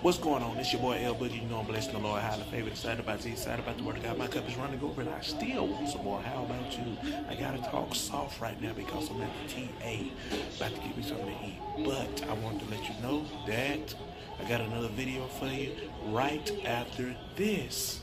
What's going on? It's your boy L Boogie. You know I'm blessing the Lord, highly favored, excited about Jesus, excited about the Word of God. My cup is running over, and I still want some more. How about you? I gotta talk soft right now because I'm at the TA, about to get me something to eat. But I wanted to let you know that I got another video for you right after this.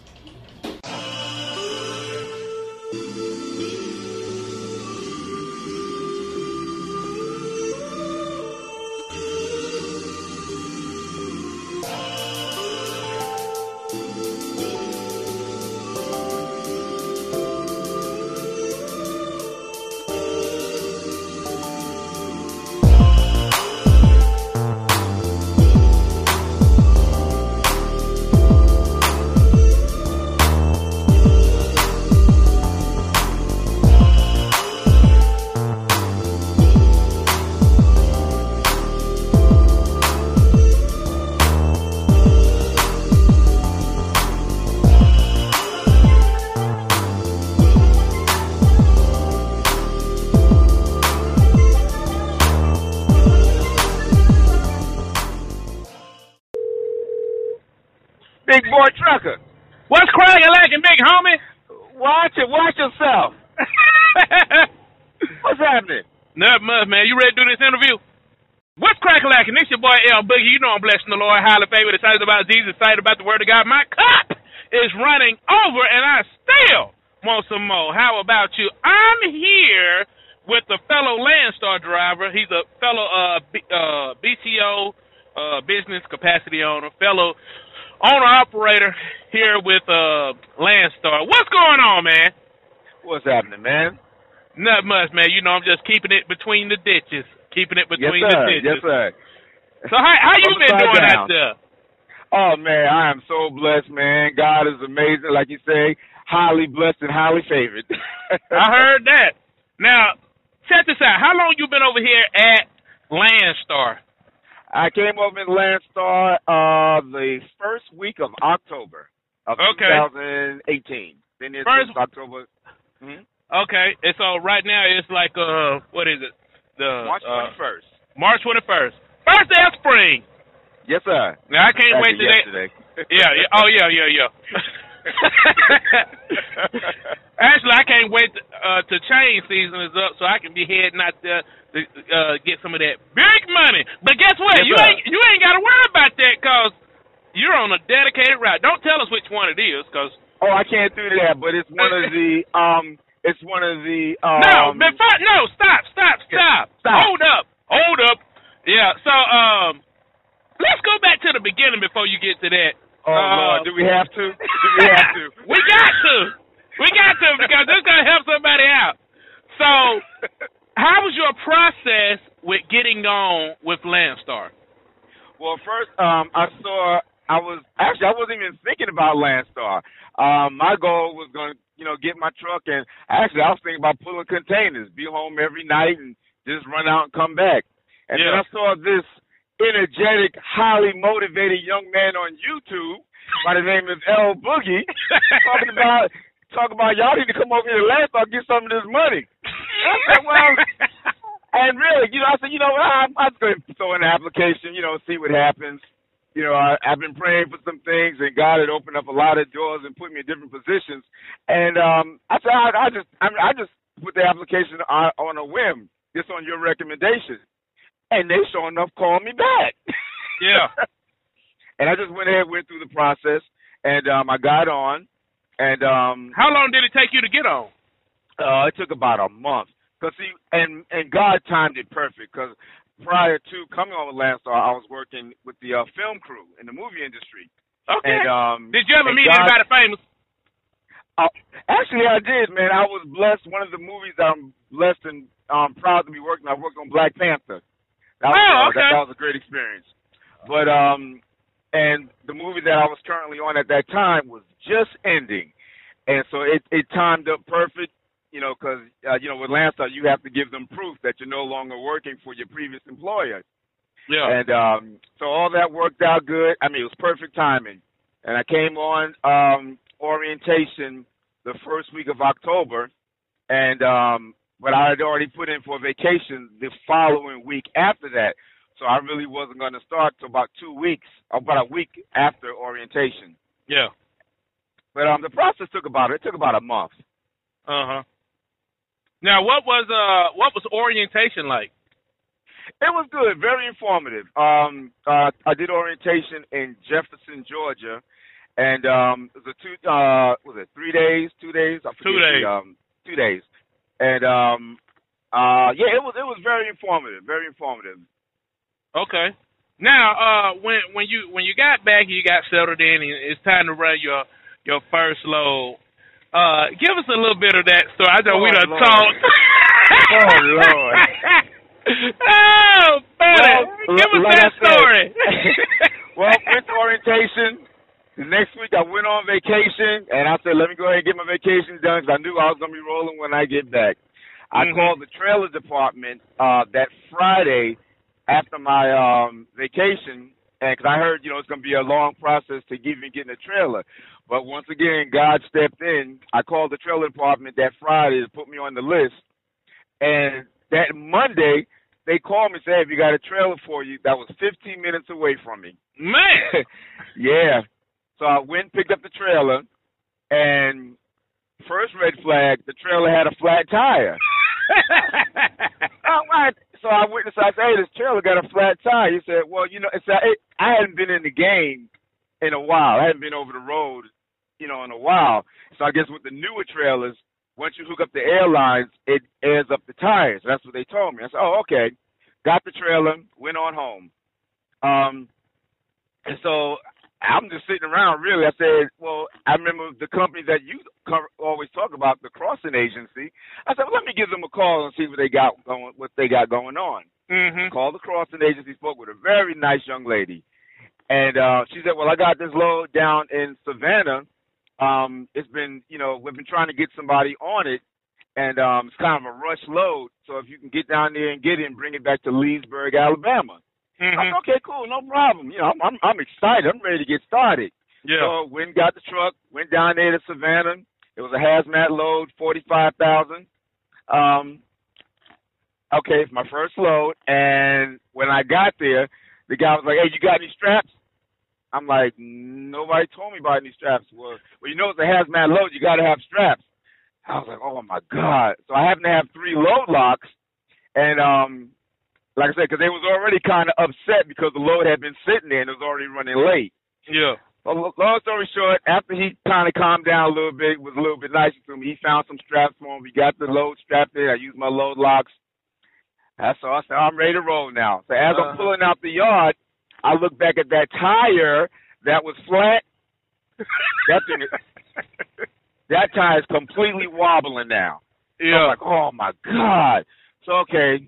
Trucker. What's crying like a big homie? Watch yourself. What's happening? Nothing much, man. You ready to do this interview? What's cracking like? This your boy L Boogie. You know I'm blessing the Lord, highly favored, excited about Jesus, excited about the Word of God. My cup is running over, and I still want some more. How about you? I'm here with a fellow Landstar driver. He's a fellow BCO, business capacity owner, fellow owner-operator here with Landstar. What's going on, man? What's happening, man? Not much, man. You know, I'm just keeping it between the ditches. Keeping it between the ditches. Yes, sir. So how you been doing out there? Oh, man, I am so blessed, man. God is amazing, like you say. Highly blessed and highly favored. I heard that. Now, check this out. How long you been over here at Landstar? I came over in Landstar the first week of October of 2018. Been here since October. Mm-hmm. Okay, and so right now it's like what is it? The March 21st. March 21st, first day of spring. Yes, sir. Now I can't wait today. Yeah. Oh yeah. Actually, I can't wait to change season is up so I can be heading out there to get some of that big money. But guess what? Yes, you ain't got to worry about that because you're on a dedicated route. Don't tell us which one it is because I can't do that. But it's one of the Stop. Hold up. Yeah. So let's go back to the beginning before you get to that. Oh, Lord, do we have to? We got to because this is going to help somebody out. So how was your process with getting on with Landstar? Well, first, I wasn't even thinking about Landstar. My goal was going to, get my truck. And actually, I was thinking about pulling containers, be home every night and just run out and come back. And then I saw this energetic, highly motivated young man on YouTube by the name of L Boogie talking about y'all need to come over here to Landstar and get some of this money. I said, well, and really, I said, I'm going to throw in an application, see what happens. I've been praying for some things, and God had opened up a lot of doors and put me in different positions. And I said, I just put the application on a whim, just on your recommendation. And they sure enough called me back. Yeah. And I just went through the process, and I got on. And how long did it take you to get on? It took about a month. Cause see, and God timed it perfect. Cause prior to coming on with Landstar, I was working with the film crew in the movie industry. Okay. And, did you ever meet anybody famous? Actually, I did, man. I was blessed. One of the movies I'm blessed and proud to be working. I worked on Black Panther. That was a great experience. But and the movie that I was currently on at that time was just ending, and so it timed up perfect, because with Landstar you have to give them proof that you're no longer working for your previous employer. Yeah. And so all that worked out good. I mean, it was perfect timing, and I came on orientation the first week of October, and but I had already put in for vacation the following week after that. So I really wasn't going to start till about a week after orientation. Yeah. But the process took about a month. Uh-huh. Now, what was orientation like? It was good, very informative. I did orientation in Jefferson, Georgia, and it was two days. And yeah, it was very informative. Okay. Now, when you got back, you got settled in, and it's time to run your first load. Give us a little bit of that story. I know we done talked. Oh Lord. Oh, buddy. Well, give us that story. Well, with orientation, the next week I went on vacation, and I said, let me go ahead and get my vacation done because I knew I was going to be rolling when I get back. I called the trailer department that Friday after my vacation, and because I heard, it's going to be a long process to even getting a trailer. But once again, God stepped in. I called the trailer department that Friday to put me on the list. And that Monday, they called me and said, have you got a trailer for you? That was 15 minutes away from me. Man! Yeah. So I went and picked up the trailer, and first red flag, the trailer had a flat tire. So I went inside, I said, hey, this trailer got a flat tire. He said, well, I hadn't been in the game in a while. I hadn't been over the road, in a while. So I guess with the newer trailers, once you hook up the airlines, it airs up the tires. That's what they told me. I said, oh, okay. Got the trailer, went on home. And so I'm just sitting around, really. I said, well, I remember the company that you always talk about, the crossing agency. I said, well, let me give them a call and see what they got going on. Mm-hmm. Called the crossing agency, spoke with a very nice young lady. And she said, well, I got this load down in Savannah. It's been, we've been trying to get somebody on it. And it's kind of a rush load. So if you can get down there and get it and bring it back to Leesburg, Alabama. Mm-hmm. I said, okay, cool, no problem. I'm excited. I'm ready to get started. Yeah. So got the truck, went down there to Savannah. It was a hazmat load, 45,000. Okay, it's my first load. And when I got there, the guy was like, hey, you got any straps? I'm like, nobody told me about any straps. Well, it's a hazmat load. You got to have straps. I was like, oh, my God. So I happen to have 3 load locks. And like I said, because they was already kind of upset because the load had been sitting there and it was already running late. Yeah. So long story short, after he kind of calmed down a little bit, was a little bit nicer to me, he found some straps for him. We got the load strapped in. I used my load locks. That's all. I said, I'm ready to roll now. So as I'm pulling out the yard, I look back at that tire that was flat. That tire is completely wobbling now. Yeah. I'm like, oh, my God. So, okay.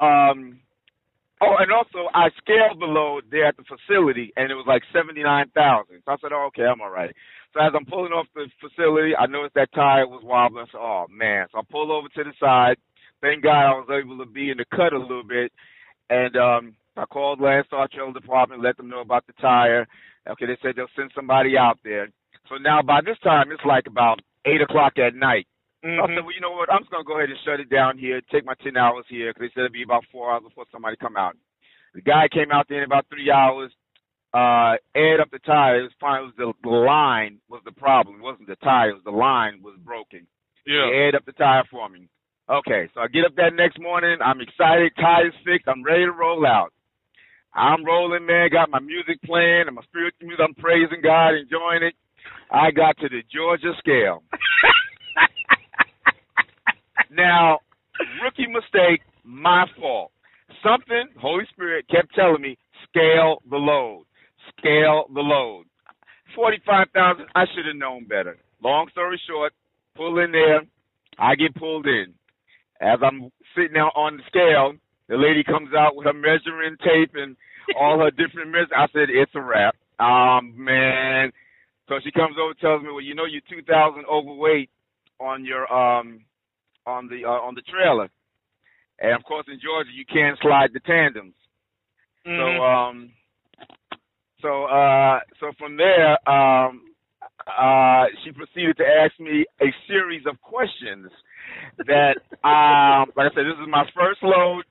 And also I scaled the load there at the facility, and it was like 79,000. So I said, oh, okay, I'm all right. So as I'm pulling off the facility, I noticed that tire was wobbling. So, oh, man. So I pull over to the side. Thank God I was able to be in the cut a little bit. And I called Landstar Trailer Department, let them know about the tire. Okay, they said they'll send somebody out there. So now by this time, it's like about 8 o'clock at night. Mm-hmm. So I said, well, you know what? I'm just going to go ahead and shut it down here, take my 10 hours here, because they said it'd be about 4 hours before somebody come out. The guy came out there in about 3 hours, aired up the tire. It was fine. It was the line was the problem. It wasn't the tire. It was the line was broken. Yeah. He aired up the tire for me. Okay, so I get up that next morning. I'm excited. Tire's fixed. I'm ready to roll out. I'm rolling, man. Got my music playing and my spiritual music. I'm praising God, enjoying it. I got to the Georgia scale. Now, rookie mistake, my fault. Something, Holy Spirit kept telling me, scale the load. Scale the load. 45,000, I should have known better. Long story short, pull in there. I get pulled in. As I'm sitting out on the scale, the lady comes out with her measuring tape and all her different measures. I said, it's a wrap. Man. So she comes over and tells me, well, you're 2,000 overweight on your on the trailer. And, of course, in Georgia, you can't slide the tandems. Mm-hmm. So from there, she proceeded to ask me a series of questions that, like I said, this is my first load.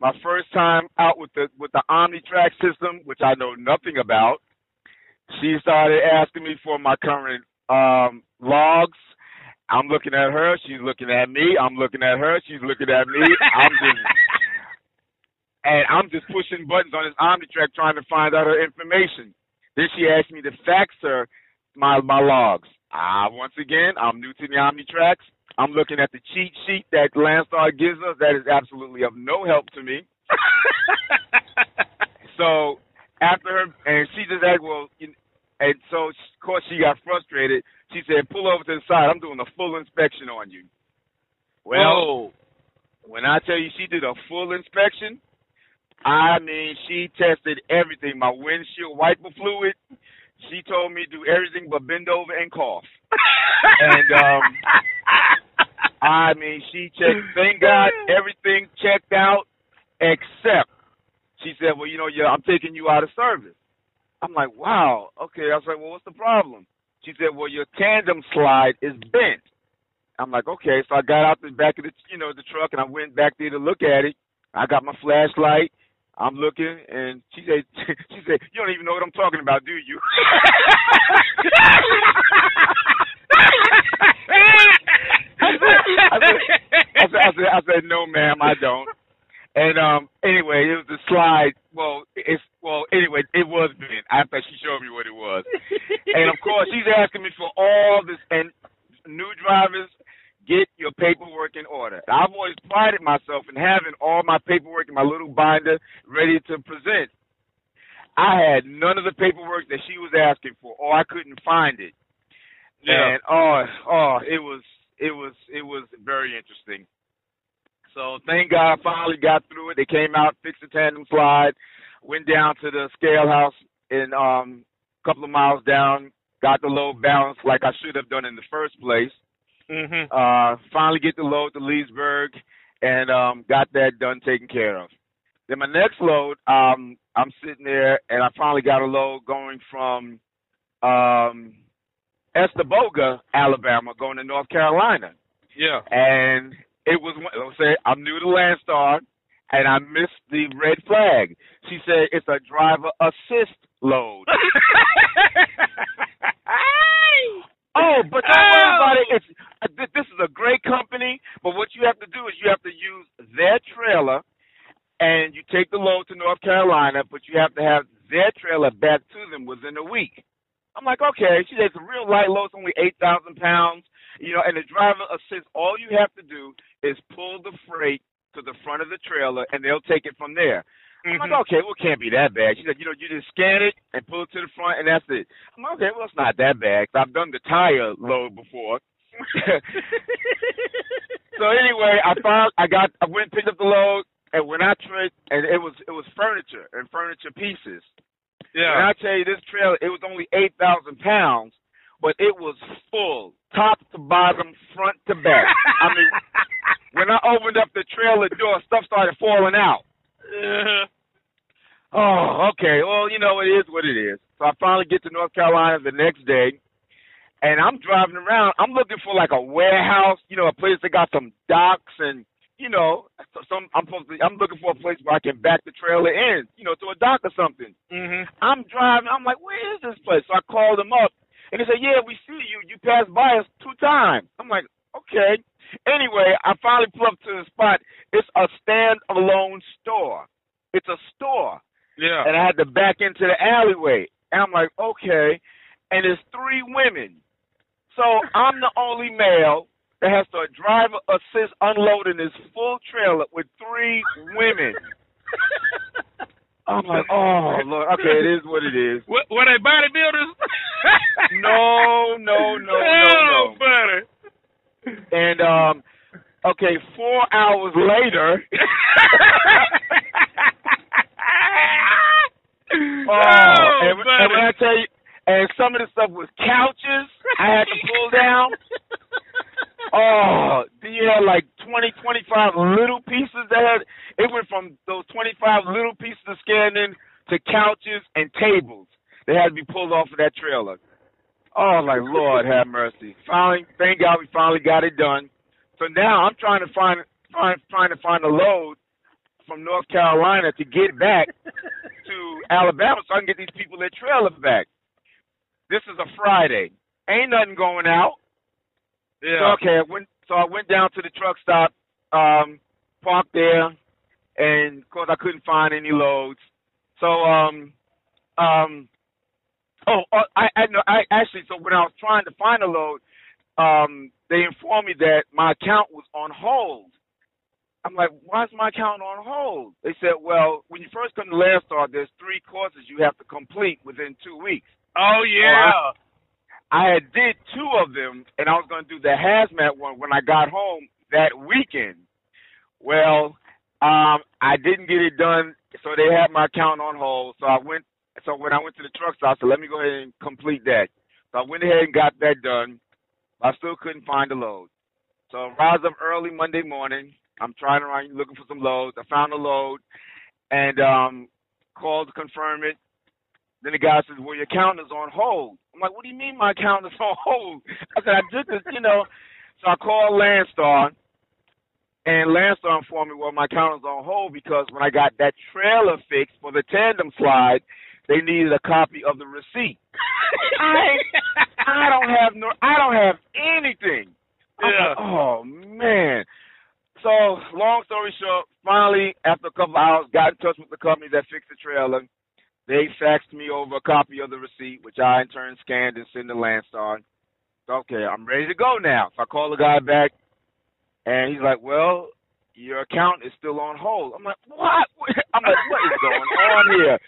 my first time out with the Omnitrac system, which I know nothing about, she started asking me for my current logs. I'm looking at her. She's looking at me. I'm looking at her. She's looking at me. I'm just pushing buttons on this Omnitrac trying to find out her information. Then she asked me to fax her my logs. Once again, I'm new to the Omnitracs. I'm looking at the cheat sheet that Landstar gives us. That is absolutely of no help to me. So after her, and she just asked, well, and so of course she got frustrated. She said, pull over to the side. I'm doing a full inspection on you. Well, whoa. When I tell you she did a full inspection, I mean, she tested everything. My windshield wiper fluid. She told me to do everything but bend over and cough. And I mean, she checked. Thank God, everything checked out except she said, "Well, I'm taking you out of service." I'm like, "Wow, okay." I was like, "Well, what's the problem?" She said, "Well, your tandem slide is bent." I'm like, "Okay." So I got out the back of the truck and I went back there to look at it. I got my flashlight. I'm looking, and she said, "You don't even know what I'm talking about, do you?" I said, "No, ma'am, I don't." And anyway, it was the slide. Well, anyway, it was bent. I thought she showed me what it was. And of course, she's asking me for all this. And new drivers, get your paperwork in order. I've always prided myself in having all my paperwork in my little binder ready to present. I had none of the paperwork that she was asking for, or I couldn't find it. Yeah. And it was very interesting. So thank God I finally got through it. They came out, fixed the tandem slide, went down to the scale house in a couple of miles down, got the load balanced like I should have done in the first place. Mm-hmm. Finally get the load to Leesburg and got that done, taken care of. Then my next load, I'm sitting there and I finally got a load going from Estaboga, Alabama, going to North Carolina. Yeah. And it was, I'm new to Landstar and I missed the red flag. She said it's a driver assist load. Oh, but don't worry about it. This is a great company, but what you have to do is you have to use their trailer, and you take the load to North Carolina, but you have to have their trailer back to them within a week. I'm like, okay. She says, it's a real light load. It's only 8,000 pounds. And the driver assists. All you have to do is pull the freight to the front of the trailer, and they'll take it from there. Mm-hmm. I'm like, okay, well, it can't be that bad. She's like, you just scan it and pull it to the front, and that's it. I'm like, okay, well, it's not that bad. I've done the tire load before. So anyway, I went and picked up the load, and when I tried, and it was furniture and furniture pieces. Yeah. And I tell you, this trailer, it was only 8,000 pounds, but it was full, top to bottom, front to back. I mean, when I opened up the trailer door, stuff started falling out. Oh, okay. Well, it is what it is. So I finally get to North Carolina the next day, and I'm driving around. I'm looking for like a warehouse, a place that got some docks and, I'm looking for a place where I can back the trailer in, to a dock or something. Mm-hmm. I'm driving. I'm like, where is this place? So I called them up, and they said, yeah, we see you. You passed by us 2 times. I'm like, okay. Anyway, I finally pull up to the spot. It's a standalone store. It's a store. Yeah. And I had to back into the alleyway. And I'm like, okay. And there's 3 women. So I'm the only male that has to drive assist unloading this full trailer with 3 women. I'm like, oh, Lord. Okay, it is what it is. What, were they bodybuilders? No. Buddy. And, okay, 4 hours later, and when I tell you, and some of the stuff was couches I had to pull down. Oh, then you had like 20, 25 little pieces it went from those 25 little pieces of scanning to couches and tables that had to be pulled off of that trailer. Oh, like, Lord have mercy. Finally, thank God we finally got it done. So now I'm trying to find a load from North Carolina to get back to Alabama so I can get these people that trailer back. This is a Friday. Ain't nothing going out. Yeah. So, okay, I went down to the truck stop, parked there, and, of course, I couldn't find any loads. So, when I was trying to find a load, they informed me that my account was on hold. I'm like, why is my account on hold? They said, well, when you first come to Landstar, there's 3 courses you have to complete within 2 weeks. Oh, yeah. So I had did 2 of them, and I was going to do the hazmat one when I got home that weekend. Well, I didn't get it done, so they had my account on hold. So when I went to the truck stop, I said, let me go ahead and complete that. So I went ahead and got that done. I still couldn't find a load. So I rise up early Monday morning. I'm trying around looking for some loads. I found a load and called to confirm it. Then the guy says, well, your account is on hold. I'm like, what do you mean my account is on hold? I said, I did this, So I called Landstar, and Landstar informed me, well, my account is on hold because when I got that trailer fixed for the tandem slide, they needed a copy of the receipt. I don't have anything. Yeah. Like, oh, man. So long story short, finally, after a couple of hours, got in touch with the company that fixed the trailer. They faxed me over a copy of the receipt, which I, in turn, scanned and sent to Landstar. Okay, I'm ready to go now. So I call the guy back, and he's like, well, your account is still on hold. I'm like, what? I'm like, what is going on here?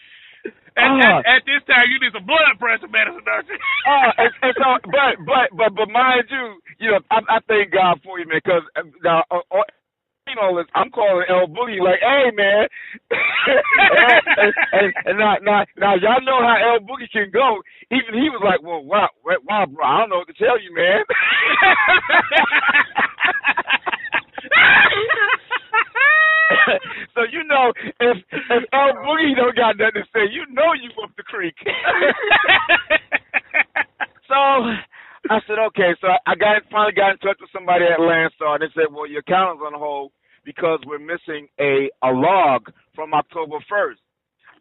At this time, you need some blood pressure medicine, don't you? But mind you know, I thank God for you, man, because now, I'm calling L Boogie like, hey, man. and now y'all know how L Boogie can go. Even he was like, well, wow, bro, I don't know what to tell you, man. So you know, if L Boogie don't got nothing to say, you know you up the creek. So I said, okay. So I finally got in touch with somebody at Landstar, and they said, well, your account is on hold because we're missing a log from October 1st.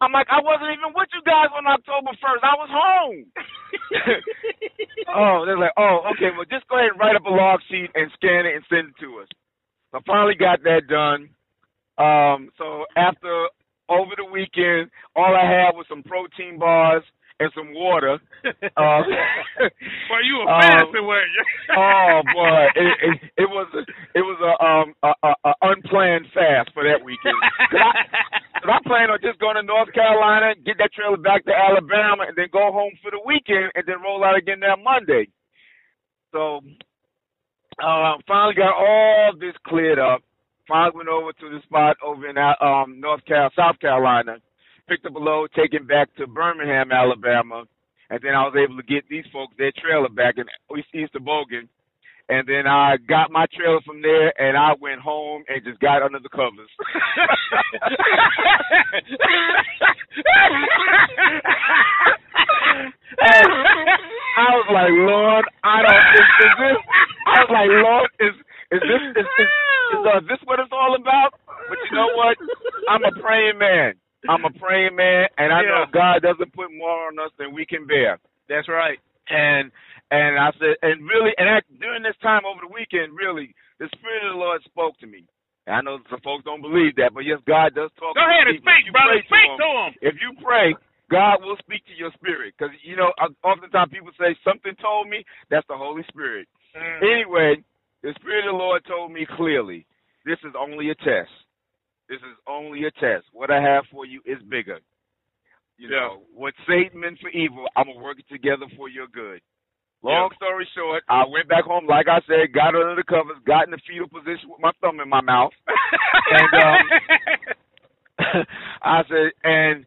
I'm like, I wasn't even with you guys on October 1st. I was home. Oh, they're like, oh, okay. Well, just go ahead and write up a log sheet and scan it and send it to us. So I finally got that done. So after over the weekend, all I had was some protein bars and some water. Boy, you were fasting, weren't you? Oh boy, it was a unplanned fast for that weekend. Cause I plan on just going to North Carolina, get that trailer back to Alabama, and then go home for the weekend, and then roll out again that Monday. So finally got all this cleared up. Finally went over to the spot over in South Carolina, picked up a load, taken back to Birmingham, Alabama, and then I was able to get these folks their trailer back in East Bogan, and then I got my trailer from there, and I went home and just got under the covers. And I was like, Lord, is this what it's all about? But you know what? I'm a praying man, and I know God doesn't put more on us than we can bear. That's right. And I said, during this time over the weekend, really, the Spirit of the Lord spoke to me. And I know some folks don't believe that, but yes, God does talk to people. Go ahead and speak, brother. Speak to them. If you pray, God will speak to your spirit. Because, oftentimes people say, something told me, that's the Holy Spirit. Mm. Anyway, the Spirit of the Lord told me clearly, this is only a test. This is only a test. What I have for you is bigger. You know, what Satan meant for evil, I'm going to work it together for your good. Long story short, I went back home, like I said, got under the covers, got in the fetal position with my thumb in my mouth. And I said, and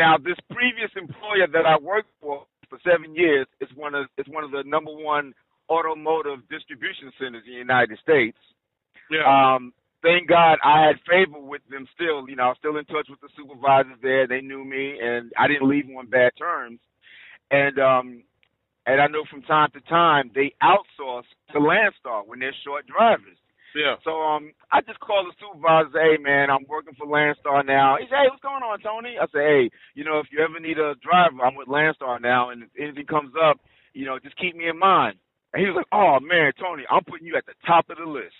now this previous employer that I worked for 7 years is one of the number one automotive distribution centers in the United States. Yeah. Thank God I had favor with them still. I was still in touch with the supervisors there. They knew me, and I didn't leave on bad terms. And I know from time to time they outsource to Landstar when they're short drivers. Yeah. So I just called the supervisor, hey, man, I'm working for Landstar now. He said, hey, what's going on, Tony? I said, hey, you know, if you ever need a driver, I'm with Landstar now, and if anything comes up, you know, just keep me in mind. And he was like, oh, man, Tony, I'm putting you at the top of the list.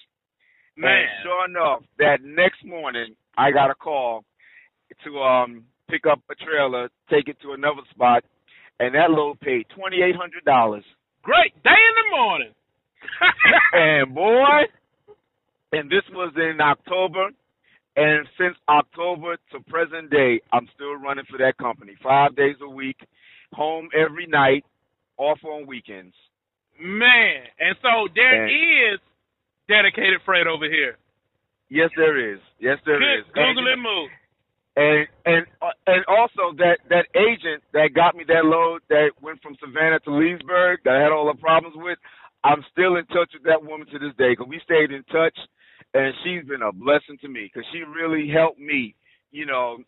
Man, and sure enough, that next morning, I got a call to pick up a trailer, take it to another spot, and that load paid $2,800. Great day in the morning. And boy, and this was in October, and since October to present day, I'm still running for that company 5 days a week, home every night, off on weekends. Man, and so there is dedicated freight over here. Yes, there is. Yes, there is. Google and, it move. And also that agent that got me that load that went from Savannah to Leesburg that I had all the problems with, I'm still in touch with that woman to this day because we stayed in touch, and she's been a blessing to me because she really helped me, you know,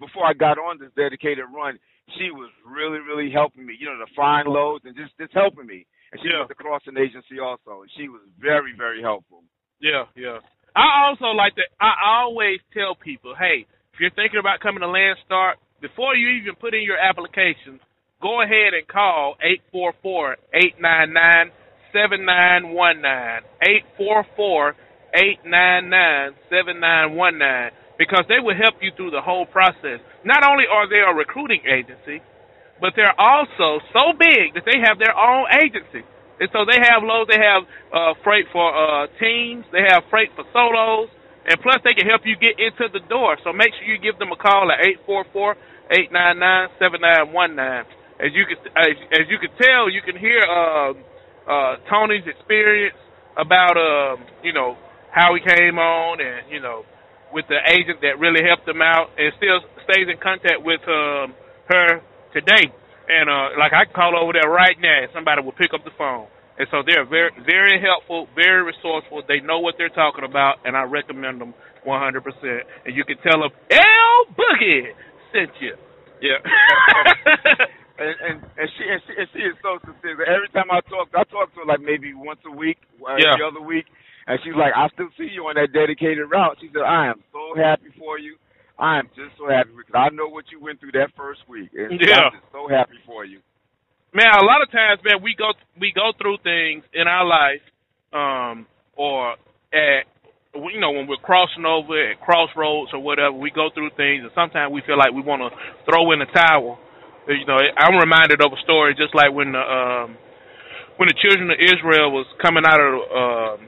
before I got on this dedicated run, she was really, really helping me, you know, to find loads and just helping me. And she was the crossing agency also, and she was very, very helpful. Yeah, yeah. I always tell people, hey, if you're thinking about coming to Landstar, before you even put in your application, go ahead and call 844-899-7919, 844-899-7919, because they will help you through the whole process. Not only are they a recruiting agency, but they're also so big that they have their own agency. And so they have loads, they have freight for teams, they have freight for solos, and plus they can help you get into the door. So make sure you give them a call at 844-899-7919. As you can tell, you can hear Tony's experience about you know, how he came on and, you know, with the agent that really helped him out and still stays in contact with her today. And like, I can call over there right now and somebody will pick up the phone. And so they're very, very helpful, very resourceful. They know what they're talking about, and I recommend them 100%. And you can tell them, L Boogie sent you. Yeah. and she is so sincere. Every time I talk to her like maybe once a week, every other week, and she's like, I still see you on that dedicated route. She said, I am so happy for you. I am just so happy because I know what you went through that first week. And I'm just so happy for you. Man, a lot of times, man, we go through things in our life, you know, when we're crossing over at crossroads or whatever, we go through things, and sometimes we feel like we want to throw in the towel. You know, I'm reminded of a story just like when the children of Israel was coming out of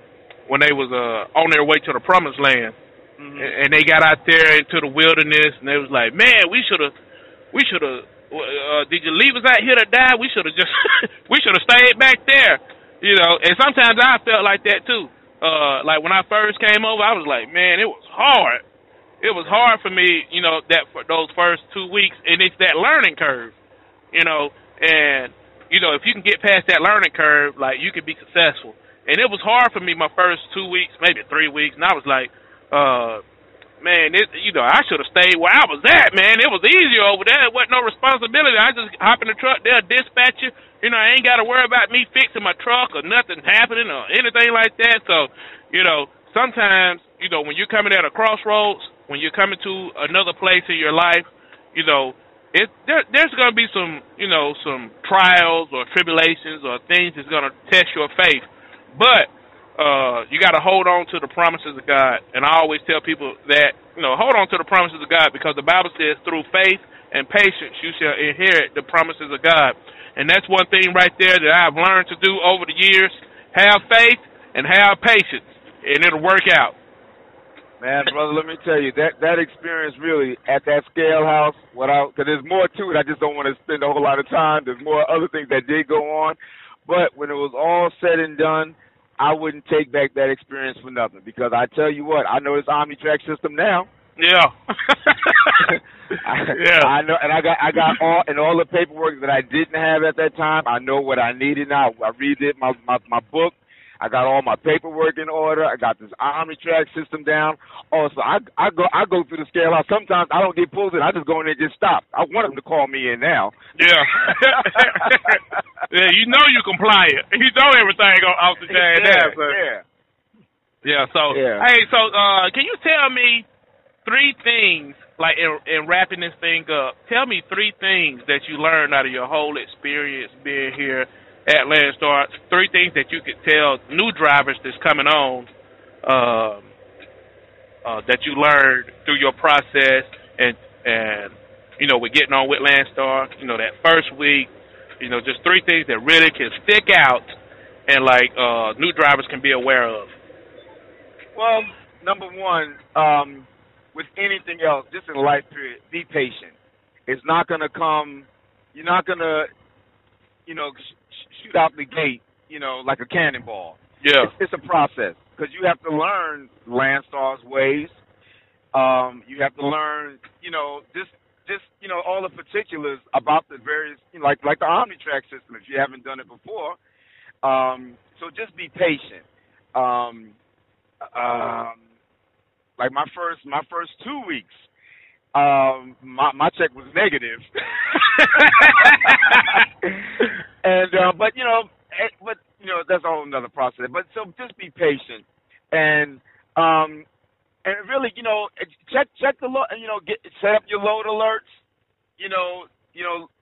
when they was on their way to the promised land, and they got out there into the wilderness, and they was like, man, we should have. Did you leave us out here to die? We should have just we should have stayed back there, you know. And sometimes I felt like that too. Like when I first came over, I was like, man, it was hard. It was hard for me, you know, that for those first 2 weeks, and it's that learning curve, you know. And you know, if you can get past that learning curve, like, you can be successful. And it was hard for me my first 2 weeks, maybe 3 weeks, and I was like, man, you know, I should have stayed where I was at, man. It was easier over there. It wasn't no responsibility. I just hop in the truck. They'll dispatch you. You know, I ain't got to worry about me fixing my truck or nothing happening or anything like that. So, you know, sometimes, you know, when you're coming at a crossroads, when you're coming to another place in your life, you know, there's going to be some, you know, some trials or tribulations or things that's going to test your faith. But you got to hold on to the promises of God. And I always tell people that, you know, hold on to the promises of God, because the Bible says through faith and patience you shall inherit the promises of God. And that's one thing right there that I've learned to do over the years. Have faith and have patience, and it'll work out. Man, brother, let me tell you, that experience really at that scale house, because there's more to it. I just don't want to spend a whole lot of time. There's more other things that did go on. But when it was all said and done, I wouldn't take back that experience for nothing, because I tell you what, I know this Omnitracs system now. Yeah. I know, and I got all the paperwork that I didn't have at that time. I know what I needed now. I redid my book. I got all my paperwork in order. I got this Omnitracs system down. Also, I go through the scale out. Sometimes I don't get pulled in. I just go in there and just stop. I want them to call me in now. Yeah. Yeah, you know you compliant. You know everything off the chain now, sir. Yeah. Yeah. So hey, so can you tell me three things, like in wrapping this thing up? Tell me three things that you learned out of your whole experience being here at Landstar. Three things that you could tell new drivers that's coming on that you learned through your process and you know, with getting on with Landstar. You know, that first week. You know, just three things that really can stick out and, like, new drivers can be aware of. Well, number one, with anything else, just in life period, be patient. It's not going to come, you're not going to, you know, shoot out the gate, you know, like a cannonball. Yeah. It's a process because you have to learn Landstar's ways. You have to learn, you know, just, you know, all the particulars about the various, you know, like the Omnitracs system, if you haven't done it before. So just be patient. Like my first 2 weeks, my check was negative. And but that's a whole another process. But so just be patient and really, you know, check the load, you know, set up your load alerts, you know,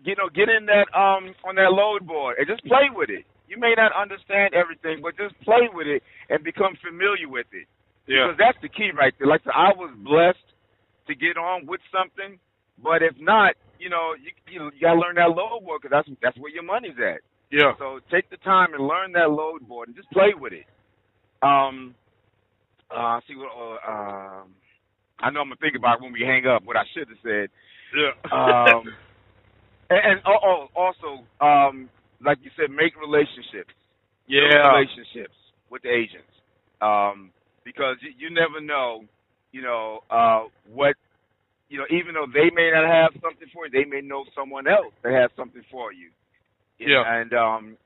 get in that on that load board and just play with it. You may not understand everything, but just play with it and become familiar with it. Yeah. Because that's the key right there. Like, so I was blessed to get on with something, but if not, you know, you got to learn that load board because that's where your money's at. Yeah. So take the time and learn that load board and just play with it. I know I'm gonna think about it when we hang up. What I should have said. Yeah. And also, like you said, make relationships. Yeah. Build relationships with the agents, because you never know, you know, what, you know. Even though they may not have something for you, they may know someone else that has something for you. Yeah. And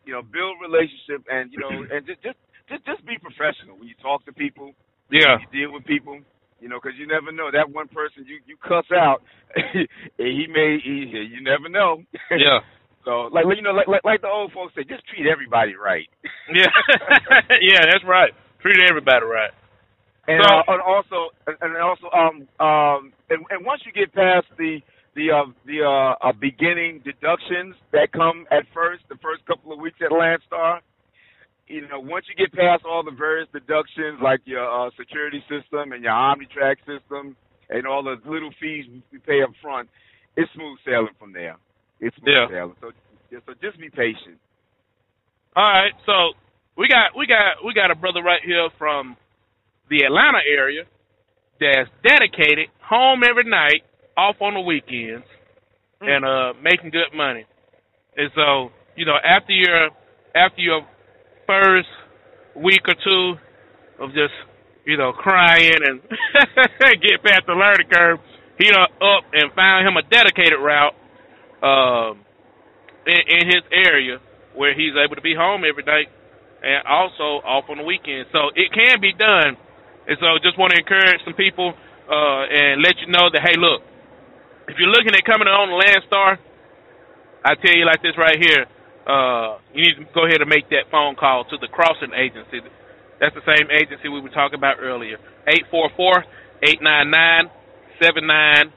you know, build relationship, and you know, and just be professional when you talk to people. Yeah. You deal with people, you know, because you never know. That one person you cuss out, you never know. Yeah. So, like, you know, like the old folks say, just treat everybody right. Yeah. Yeah, that's right. Treat everybody right. And so, and once you get past the beginning deductions that come at first, the first couple of weeks at Landstar. You know, once you get past all the various deductions, like your security system and your Omnitrac system and all the little fees we pay up front, it's smooth sailing from there. It's smooth sailing. So just be patient. All right. So we got a brother right here from the Atlanta area that's dedicated, home every night, off on the weekends, and making good money. And so, you know, after your first week or two of just, you know, crying and get past the learning curve, he up and found him a dedicated route in his area where he's able to be home every night and also off on the weekend. So it can be done. And so just want to encourage some people and let you know that, hey, look, if you're looking at coming on Landstar, I tell you like this right here. You need to go ahead and make that phone call to the Crossing Agency. That's the same agency we were talking about earlier. 844-899-7919.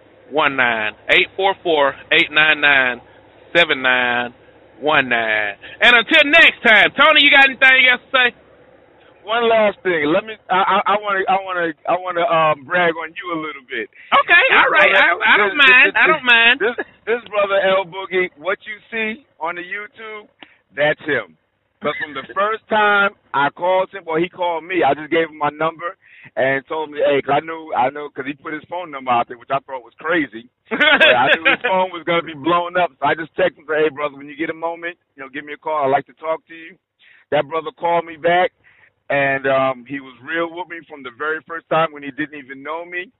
844-899-7919. And until next time, Tony, you got anything you got to say? One last thing. Let me. I want to brag on you a little bit. Okay. All right. I don't mind. I don't mind. This brother L Boogie, what you see on the YouTube, that's him. But from the first time I called him, well, he called me. I just gave him my number and told me, hey, cause I know, because he put his phone number out there, which I thought was crazy. I knew his phone was gonna be blown up, so I just texted him, hey, brother, when you get a moment, you know, give me a call. I'd like to talk to you. That brother called me back. And he was real with me from the very first time when he didn't even know me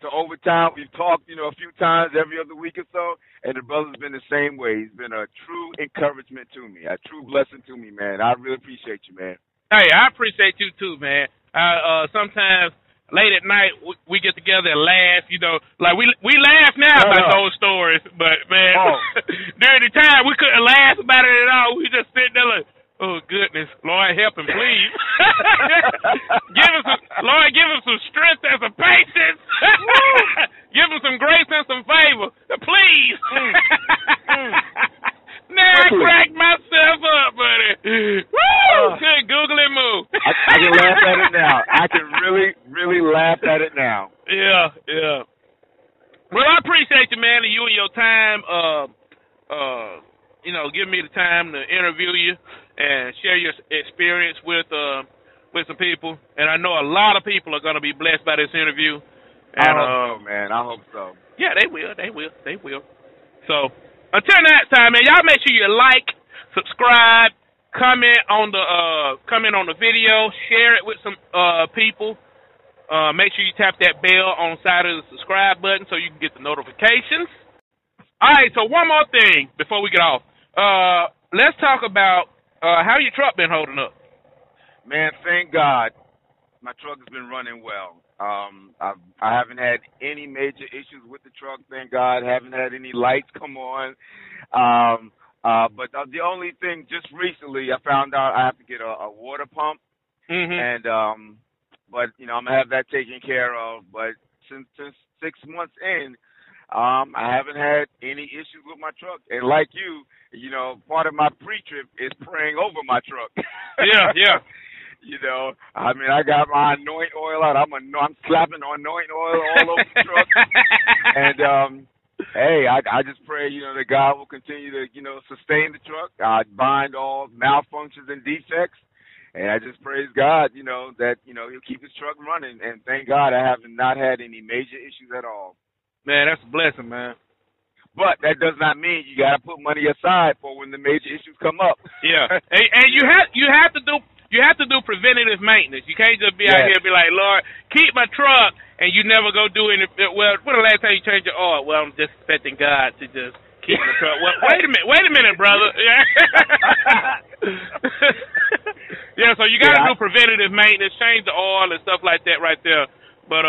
to over time. We've talked, you know, a few times every other week or so, and the brother's been the same way. He's been a true encouragement to me, a true blessing to me, man. I really appreciate you, man. Hey, I appreciate you too, man. Sometimes late at night we get together and laugh, you know. Like we laugh now about those stories, but, man, during the time we couldn't laugh about it at all. We just sitting there like, oh, goodness. Lord, help him, please. Give us Lord, give him some strength and some patience. Give him some grace and some favor, please. Man, I cracked myself up, buddy. Woo! Good googly moo. I can laugh at it now. I can really, really laugh at it now. Yeah, yeah. Well, I appreciate you, man, and you and your time. You know, give me the time to interview you and share your experience with some people. And I know a lot of people are going to be blessed by this interview. And, I hope so, man. I hope so. Yeah, they will. They will. They will. So, until next time, man, y'all make sure you like, subscribe, comment on the video, share it with some people. Make sure you tap that bell on the side of the subscribe button so you can get the notifications. All right, so one more thing before we get off. Let's talk about how your truck been holding up. Man, thank God. My truck has been running well. I haven't had any major issues with the truck, thank God. Haven't had any lights come on. But the only thing, just recently, I found out I have to get a water pump. Mm-hmm. And but you know, I'm gonna have that taken care of. But since 6 months in, I haven't had any issues with my truck. And like you know, part of my pre-trip is praying over my truck. Yeah, yeah. You know, I mean, I got my anoint oil out. I'm slapping anoint oil all over the truck. And, hey, I just pray, you know, that God will continue to, you know, sustain the truck. I bind all malfunctions and defects. And I just praise God, you know, that, you know, he'll keep his truck running. And thank God I have not had any major issues at all. Man, that's a blessing, man. But that does not mean you got to put money aside for when the major issues come up. Yeah. And you have to do preventative maintenance. You can't just be out here and be like, Lord, keep my truck, and you never go do any. Well, when the last time you changed your oil? Well, I'm just expecting God to just keep the truck. Well, wait a minute, brother. Yeah. Yeah, so you got to do preventative maintenance, change the oil and stuff like that right there. But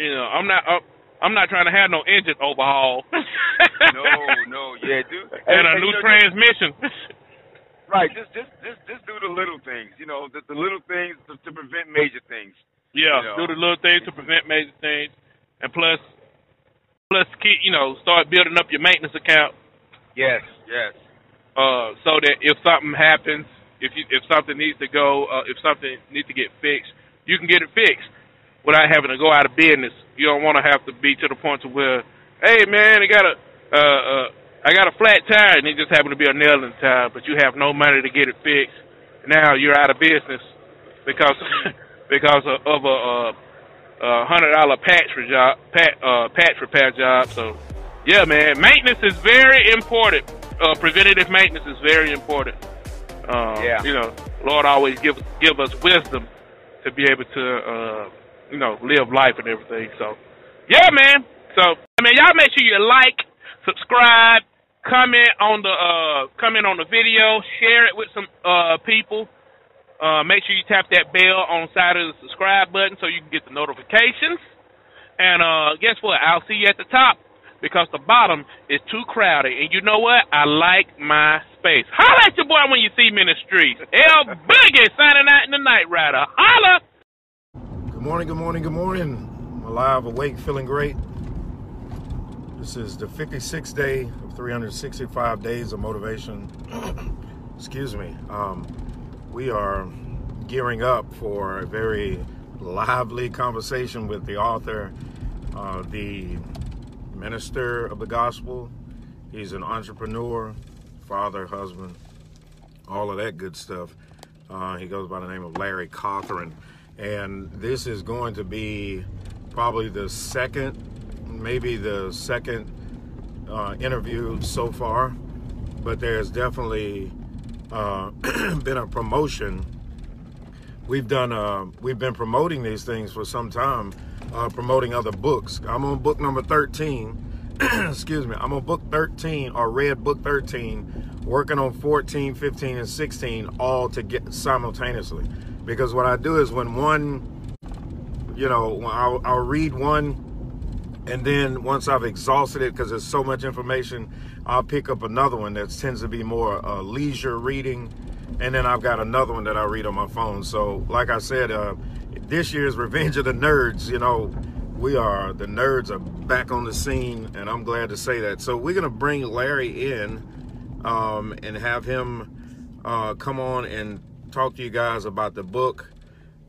you know, I'm not trying to have no engine overhaul. no, yeah, dude. And a new transmission. Right, just do the little things, you know, the little things to prevent major things. Yeah, you know? Do the little things to prevent major things, and plus keep, you know, start building up your maintenance account. Yes, yes. So that if something happens, if something needs to go, if something needs to get fixed, you can get it fixed without having to go out of business. You don't want to have to be to the point to where, hey man, I got a flat tire, and it just happened to be a nail in the tire, but you have no money to get it fixed. Now you're out of business because of a $100 patch repair job. So, yeah, man, maintenance is very important. Preventative maintenance is very important. You know, Lord always give us wisdom to be able to, you know, live life and everything. So, yeah, man. So, I mean, y'all make sure you like, subscribe, comment on the video, share it with some people. Make sure you tap that bell on the side of the subscribe button so you can get the notifications. And guess what? I'll see you at the top because the bottom is too crowded. And you know what? I like my space. Holla at your boy when you see me in the streets. L Boogie signing out in the Night Rider. Holla! Good morning, good morning, good morning. I'm alive, awake, feeling great. This is the 56th day of 365 days of motivation. Excuse me. We are gearing up for a very lively conversation with the author, the minister of the gospel. He's an entrepreneur, father, husband, all of that good stuff. He goes by the name of Larry Cothran. And this is going to be probably the second interview so far, but there's definitely been a promotion. We've been promoting these things for some time, promoting other books. I'm on book number 13. Excuse me. I'm on book 13, or read book 13, working on 14, 15, and 16 all to get simultaneously. Because what I do is when I'll read one And then once I've exhausted it, because there's so much information, I'll pick up another one that tends to be more leisure reading. And then I've got another one that I read on my phone. So like I said, this year's Revenge of the Nerds, you know, the nerds are back on the scene, and I'm glad to say that. So we're going to bring Larry in and have him come on and talk to you guys about the book,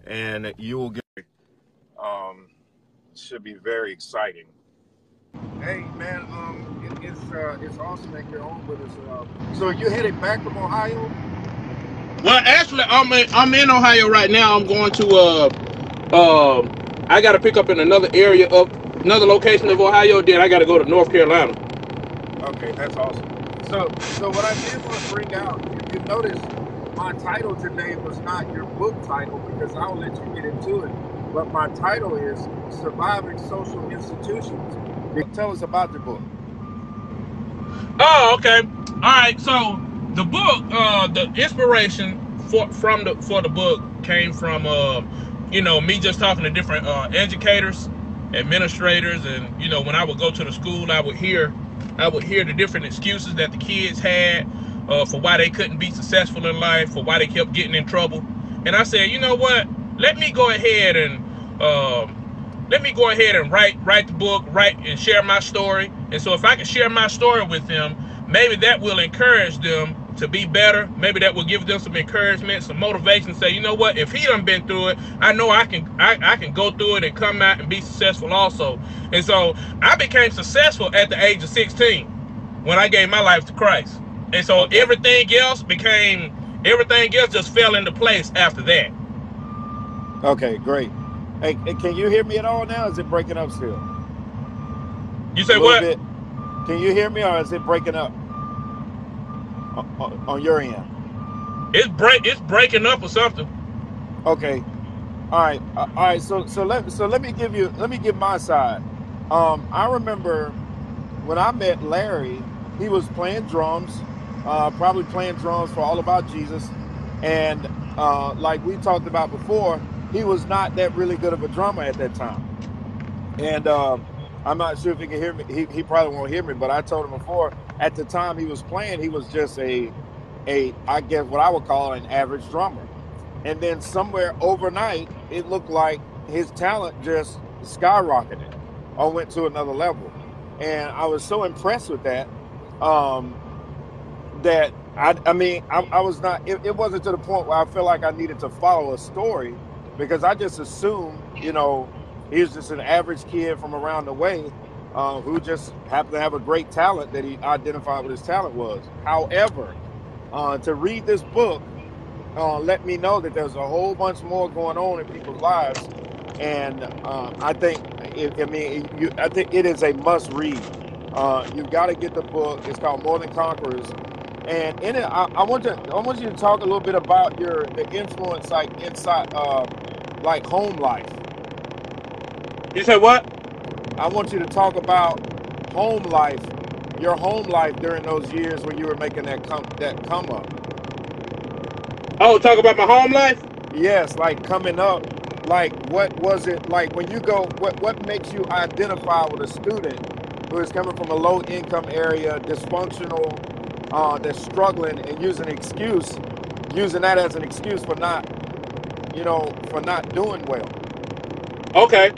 and you will get should be very exciting. Hey man, it's awesome that you're on with us. So you headed back from Ohio? Well, actually, I'm in Ohio right now. I'm going to I got to pick up in another area of another location of Ohio. Then I got to go to North Carolina. Okay, that's awesome. So what I did want to bring out, if you notice, my title today was not your book title, because I'll let you get into it. But my title is Surviving Social Institutions. Tell us about the book. Oh, okay. All right. So the book, the inspiration for the book came from, you know, me just talking to different educators, administrators, and you know, when I would go to the school, I would hear the different excuses that the kids had for why they couldn't be successful in life, for why they kept getting in trouble. And I said, you know what? Let me go ahead and write the book, and share my story. And so if I can share my story with them, maybe that will encourage them to be better. Maybe that will give them some encouragement, some motivation, say, you know what, if he done been through it, I know I can go through it and come out and be successful also. And so I became successful at the age of 16 when I gave my life to Christ. And so everything else just fell into place after that. Okay, great. Hey, can you hear me at all now? Is it breaking up still? You say what? Bit. Can you hear me, or is it breaking up on your end? It's breaking up or something. Okay. All right. So let me give my side. I remember when I met Larry, he was playing drums, probably playing drums for All About Jesus, and like we talked about before, he was not that really good of a drummer at that time. And I'm not sure if he can hear me. He probably won't hear me, but I told him before, at the time he was playing, he was just a I guess what I would call an average drummer. And then somewhere overnight, it looked like his talent just skyrocketed or went to another level. And I was so impressed with that, that I mean, I was not, it wasn't to the point where I felt like I needed to follow a story, because I just assumed, you know, he's just an average kid from around the way who just happened to have a great talent that he identified with his talent was. However, to read this book, let me know that there's a whole bunch more going on in people's lives. And I think, I think it is a must read. You've got to get the book. It's called More Than Conquerors. And in it, I want you to talk a little bit about the influence, like inside, like home life. You said what? I want you to talk about home life, your home life during those years when you were making that come up. Oh, talk about my home life? Yes, like coming up. Like, what was it like when you go? What makes you identify with a student who is coming from a low income area, dysfunctional? They're struggling and using that as an excuse for not doing well. Okay.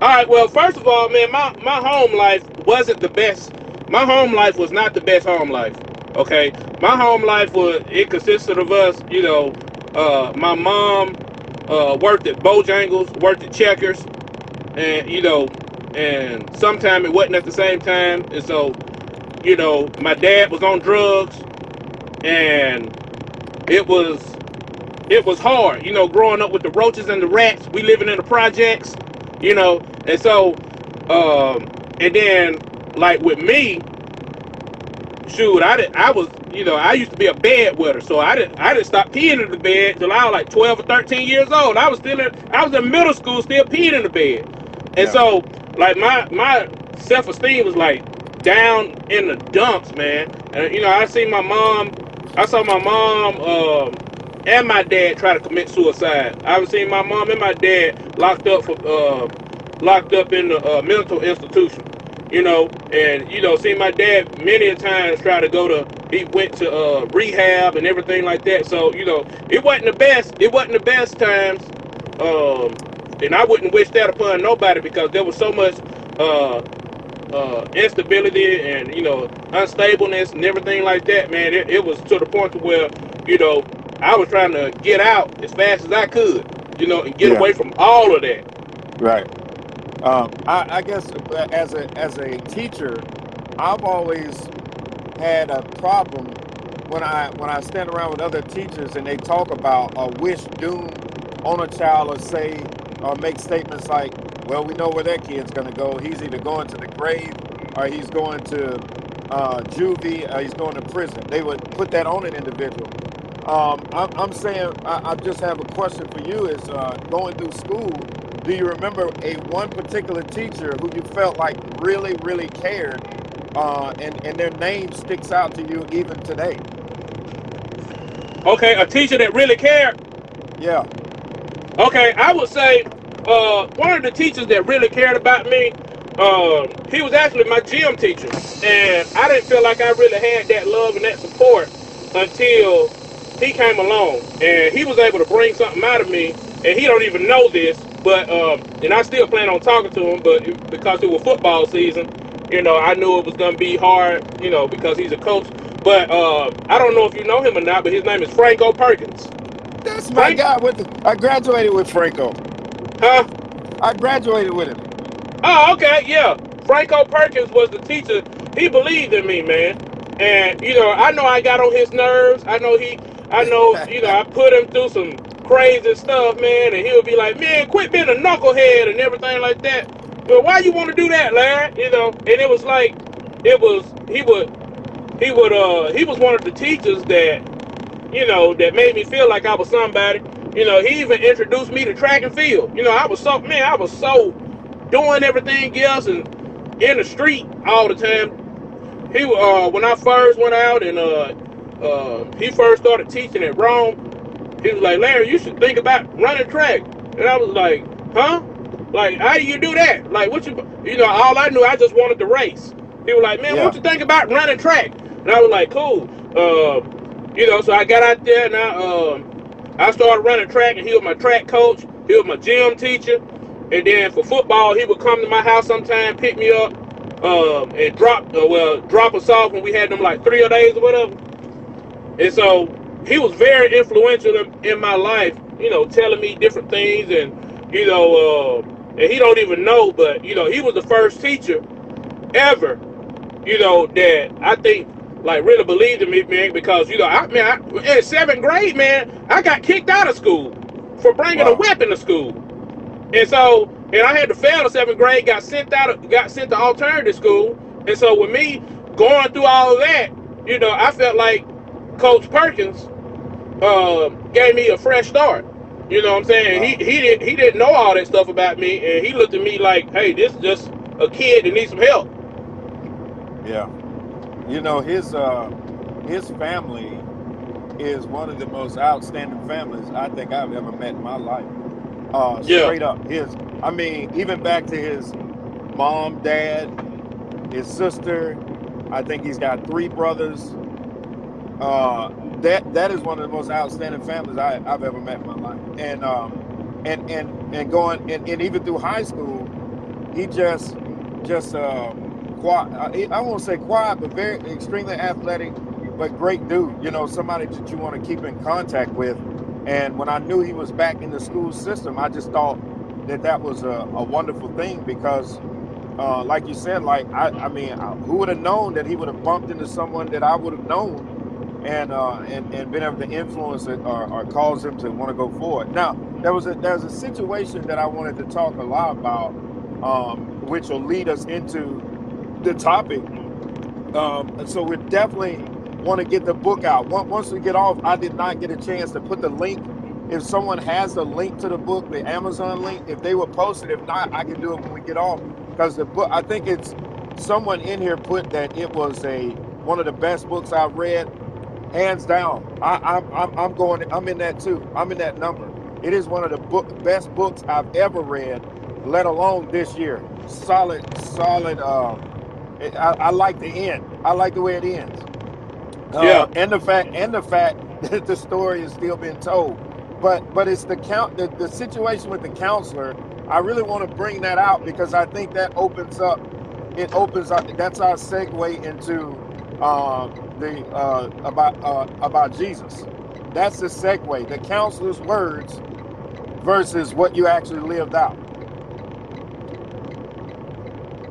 All right. Well, first of all, man, my home life wasn't the best. My home life was not the best home life. Okay. My home life it consisted of us, you know, my mom worked at Bojangles, worked at Checkers, and, you know, and sometimes it wasn't at the same time. And so, you know, my dad was on drugs, and it was hard, you know, growing up with the roaches and the rats. We living in the projects, you know. And so and then, like, with me, shoot, I used to be a bed wetter, so I didn't stop peeing in the bed till I was like 12 or 13 years old. I was in middle school still peeing in the bed. And yeah. So like my self-esteem was like down in the dumps, man. And you know, I saw my mom and my dad try to commit suicide. I've seen my mom and my dad locked up for locked up in the mental institution, you know. And, you know, see, my dad many a times tried to go to, he went to rehab and everything like that. So, you know, it wasn't the best times. And I wouldn't wish that upon nobody, because there was so much instability and, you know, unstableness and everything like that, man. It was to the point to where, you know, I was trying to get out as fast as I could, you know, and get away from all of that. Right. I guess as a teacher, I've always had a problem when I stand around with other teachers and they talk about a wish doom on a child, or say, or make statements like, well, we know where that kid's going to go. He's either going to the grave, or he's going to juvie, or he's going to prison. They would put that on an individual. I'm saying, I just have a question for you, is going through school, do you remember one particular teacher who you felt like really, really cared, and their name sticks out to you even today? Okay, a teacher that really cared? Yeah. Okay, I would say one of the teachers that really cared about me, he was actually my gym teacher. And I didn't feel like I really had that love and that support until he came along. And he was able to bring something out of me, and he don't even know this, but, and I still plan on talking to him, but because it was football season, you know, I knew it was going to be hard, you know, because he's a coach. But I don't know if you know him or not, but his name is Franco Perkins. That's my guy. I graduated with Franco. Huh? I graduated with him. Oh, okay, yeah. Franco Perkins was the teacher. He believed in me, man. And, you know, I know I got on his nerves. I know, you know, I put him through some crazy stuff, man. And he would be like, man, quit being a knucklehead and everything like that. But why you want to do that, Larry? You know, and it was like, he was one of the teachers that, you know, that made me feel like I was somebody. You know, he even introduced me to track and field. You know, I was so doing everything else and in the street all the time. He, when I first went out and he first started teaching at Rome, he was like, Larry, you should think about running track. And I was like, huh? Like, how do you do that? Like, what you know, all I knew, I just wanted to race. He was like, man, what you think about running track? And I was like, cool. You know, so I got out there and I started running track, and he was my track coach. He was my gym teacher. And then for football, he would come to my house sometime, pick me up, and drop us off when we had them like 3 days or whatever. And so he was very influential in my life, you know, telling me different things. And, you know, and he don't even know, but, you know, he was the first teacher ever, you know, that I think, like, really believed in me, man, because, you know, I in 7th grade, man, I got kicked out of school for bringing a weapon to school. And so, and I had to fail the 7th grade, got sent to alternative school. And so with me going through all of that, you know, I felt like Coach Perkins gave me a fresh start. You know what I'm saying? Wow. He didn't know all that stuff about me, and he looked at me like, hey, this is just a kid that needs some help. Yeah. You know, his family is one of the most outstanding families I think I've ever met in my life. Straight up. I mean, even back to his mom, dad, his sister. I think he's got 3 brothers. That is one of the most outstanding families I've ever met in my life. And and even through high school, he just I won't say quiet, but very extremely athletic, but great dude. You know, somebody that you want to keep in contact with. And when I knew he was back in the school system, I just thought that was a wonderful thing, because, like you said, like, I mean, who would have known that he would have bumped into someone that I would have known and been able to influence it or cause him to want to go forward. Now, there was a situation that I wanted to talk a lot about, which will lead us into the topic. So we definitely want to get the book out. Once we get off, I did not get a chance to put the link. If someone has the link to the book, the Amazon link, if they would post it. If not, I can do it when we get off, because the book, I think it's someone in here put that it was one of the best books I've read, hands down. I'm in that too. I'm in that number. It is one of the best books I've ever read. let alone this year. Solid. I like the end. I like the way it ends. And the fact that the story is still being told. But it's the situation with the counselor. I really want to bring that out because I think that opens up. That's our segue into about Jesus. That's the segue. The counselor's words versus what you actually lived out.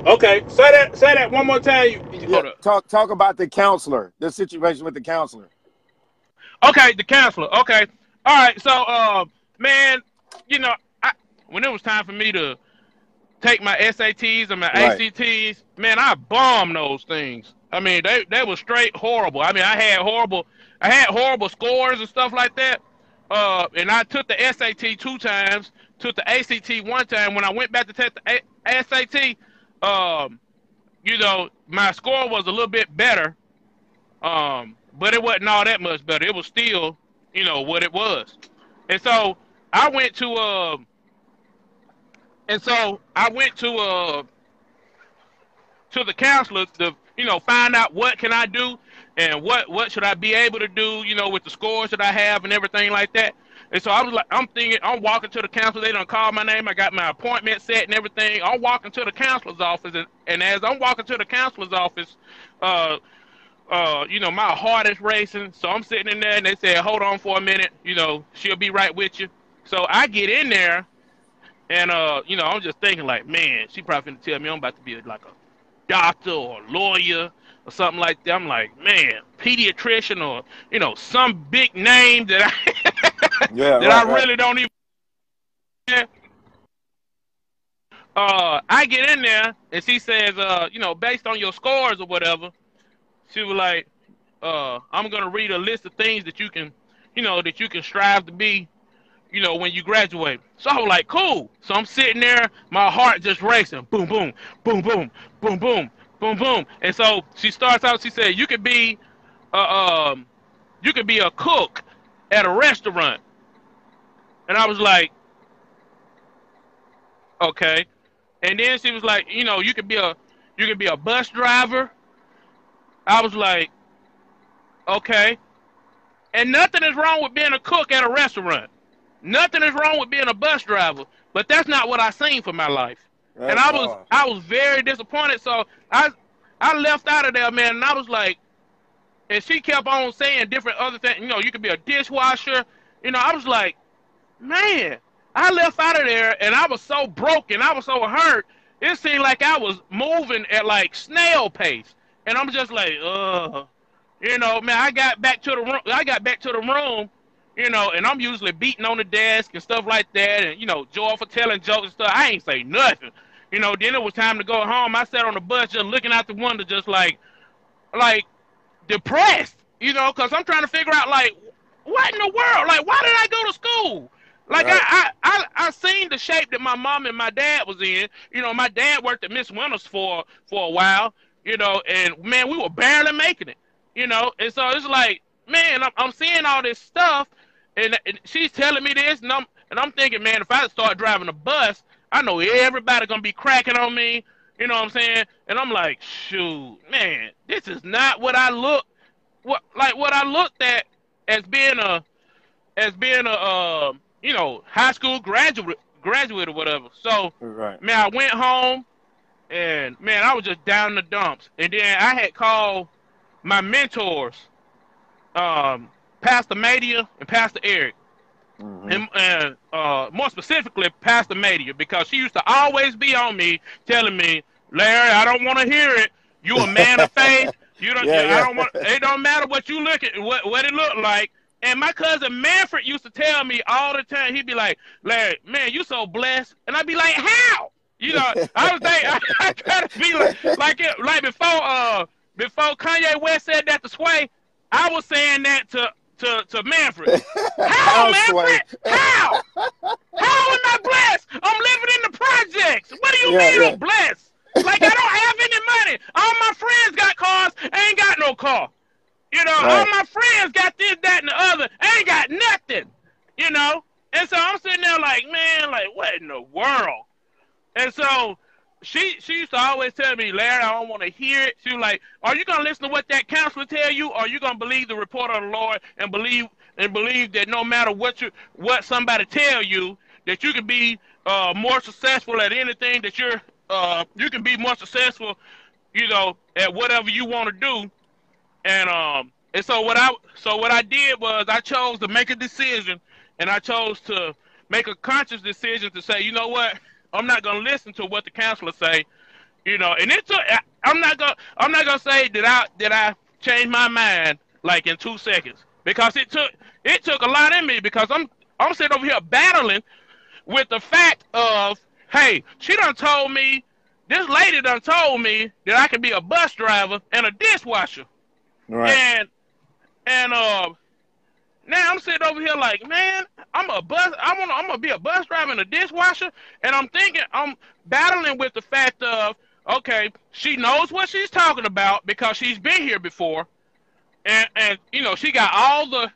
Okay, say that one more time. Talk about the counselor, the situation with the counselor. Okay, the counselor. Okay, all right. So, man, when it was time for me to take my SATs and my ACTs, man, I bombed those things. I mean, they were straight horrible. I mean, I had horrible scores and stuff like that. And I took the SAT 2 times, took the ACT 1 time. When I went back to take the SAT. My score was a little bit better, but it wasn't all that much better. It was still, what it was. And so I went to, to the counselor to, find out what can I do and what should I be able to do, with the scores that I have and everything like that. And so I was like, I'm walking to the counselor. They done called my name. I got my appointment set and everything. I'm walking to the counselor's office. And as I'm walking to the counselor's office, my heart is racing. So I'm sitting in there and they said, hold on for a minute. She'll be right with you. So I get in there and, I'm just thinking like, man, she probably finna tell me I'm about to be like a doctor or a lawyer or something like that. I'm like, man, pediatrician or, some big name that I... don't even. I get in there and she says, based on your scores or whatever, she was like, I'm gonna read a list of things that you can, strive to be, when you graduate. So I was like, cool. So I'm sitting there, my heart just racing, boom, boom, boom, boom, boom, boom, boom, boom. And so she starts out. She said, you could be a cook at a restaurant. And I was like, okay. And then she was like, you could be a bus driver. I was like, okay. And nothing is wrong with being a cook at a restaurant. Nothing is wrong with being a bus driver. But that's not what I seen for my life. That's and I was very disappointed. So I left out of there, man, and I was like, and she kept on saying different other things. You could be a dishwasher. I was like, man, I left out of there and I was so broken. I was so hurt. It seemed like I was moving at like snail pace. And I'm just like, man, I got back to the room, and I'm usually beating on the desk and stuff like that. And, Joy for telling jokes and stuff. I ain't say nothing. Then it was time to go home. I sat on the bus just looking out the window just like, depressed, because I'm trying to figure out, like, what in the world? Like, why did I go to school? Like, right. I seen the shape that my mom and my dad was in. My dad worked at Miss Winters for a while, and, man, we were barely making it, And so it's like, man, I'm seeing all this stuff, and she's telling me this, and I'm thinking, man, if I start driving a bus, I know everybody going to be cracking on me. You know what I'm saying? And I'm like, shoot, man, this is not what I looked at as being a high school graduate or whatever. So, right. Man, I went home and, man, I was just down in the dumps. And then I had called my mentors, Pastor Madian and Pastor Eric. Mm-hmm. And more specifically, Pastor Madian, because she used to always be on me telling me, Larry, I don't want to hear it. You a man of faith. I don't want. It don't matter what you look at, what it looked like. And my cousin Manfred used to tell me all the time. He'd be like, Larry, man, you so blessed. And I'd be like, how? I was like, I try to be like before Kanye West said that to Sway, I was saying that to Manfred. How, Manfred? How? How am I blessed? I'm living in the projects. What do you mean I'm blessed? Like, I don't have any money. All my friends got cars. I ain't got no car. All my friends got this, that, and the other. I ain't got nothing. And so I'm sitting there like, man, like, what in the world? And so she used to always tell me, Larry, I don't want to hear it. She was like, are you going to listen to what that counselor tell you, or are you going to believe the report of the Lord and believe that no matter what somebody tell you, that you can be more successful at anything that you're you can be more successful, you know, at whatever you want to do. And so what I did was I chose to make a decision, and I chose to make a conscious decision to say, you know what, I'm not gonna listen to what the counselor say, you know. And it took, I'm not gonna say that I changed my mind like in 2 seconds, because it took a lot in me, because I'm sitting over here battling with the fact of, hey, this lady done told me that I could be a bus driver and a dishwasher. Right. And now I'm sitting over here like, man, I'm gonna be a bus driver and a dishwasher. And I'm battling with the fact of, okay, she knows what she's talking about because she's been here before, and you know, she got all the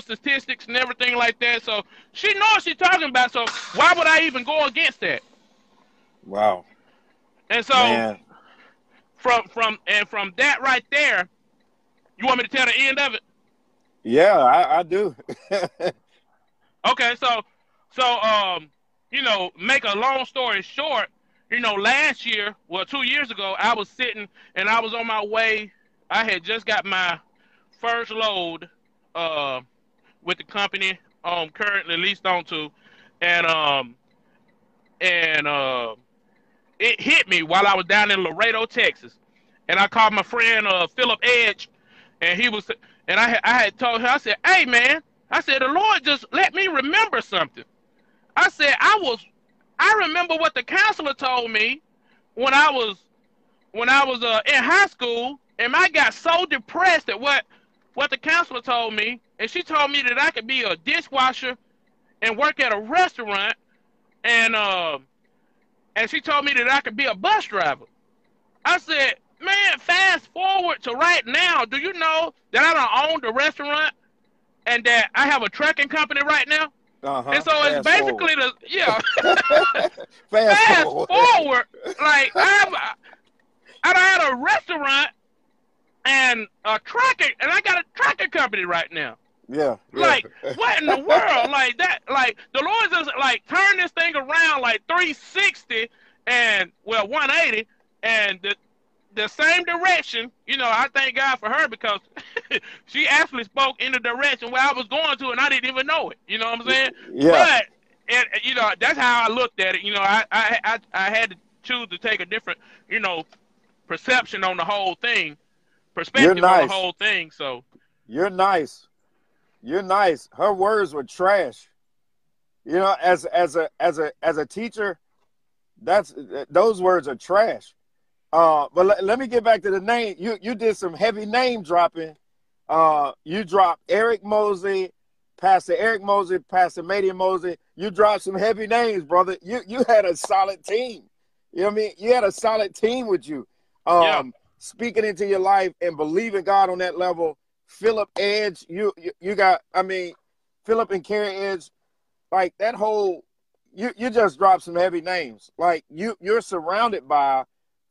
statistics and everything like that. So she knows what she's talking about. So why would I even go against that? Wow. And so, man, from that right there, you want me to tell the end of it? Yeah, I do. Okay, so you know, make a long story short, you know, 2 years ago, I was sitting and I was on my way. I had just got my first load with the company I'm currently leased onto, and it hit me while I was down in Laredo, Texas, and I called my friend Philip Edge, and I had told him, I said, hey man, I said, the Lord just let me remember something. I said, I remember what the counselor told me when I was in high school, and I got so depressed at what the counselor told me, and she told me that I could be a dishwasher and work at a restaurant, and she told me that I could be a bus driver. I said, man, fast forward to right now, do you know that I don't own the restaurant and that I have a trucking company right now? Uh-huh. And so fast, it's basically forward. Fast forward. Like, I had a restaurant and a trucking, and I got a trucking company right now. Yeah. Like, what in the world? Like that, like the Lord just like turned this thing around like 360 and 180 and the same direction. You know, I thank God for her, because she actually spoke in the direction where I was going to, and I didn't even know it. You know what I'm saying? Yeah. But, and you know, that's how I looked at it. You know, I had to choose to take a different, you know, perspective on the whole thing. So you're nice. You're nice. Her words were trash. You know, as a teacher, those words are trash. But let me get back to the name. You did some heavy name dropping. You dropped Eric Mosley, Pastor Eric Mosley, Pastor Madian Mosley. You dropped some heavy names, brother. You had a solid team. You know what I mean? You had a solid team with you. Speaking into your life and believing God on that level. Philip Edge, you got, I mean, Philip and Karen Edge, like that whole, you just dropped some heavy names. Like you're surrounded by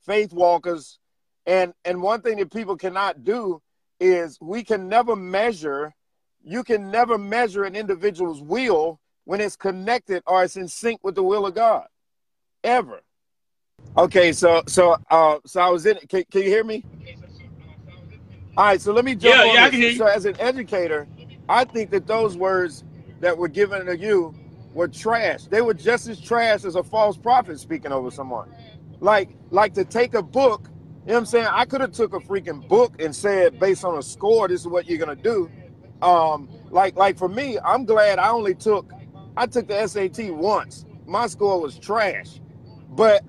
faith walkers, and one thing that people cannot do is you can never measure an individual's will when it's connected or it's in sync with the will of God, ever. Okay, so I was in, can you hear me? All right, so let me jump on this. So as an educator, I think that those words that were given to you were trash. They were just as trash as a false prophet speaking over someone. Like to take a book, you know what I'm saying? I could have took a freaking book and said, based on a score, this is what you're going to do. Like for me, I'm glad I took the SAT once. My score was trash. But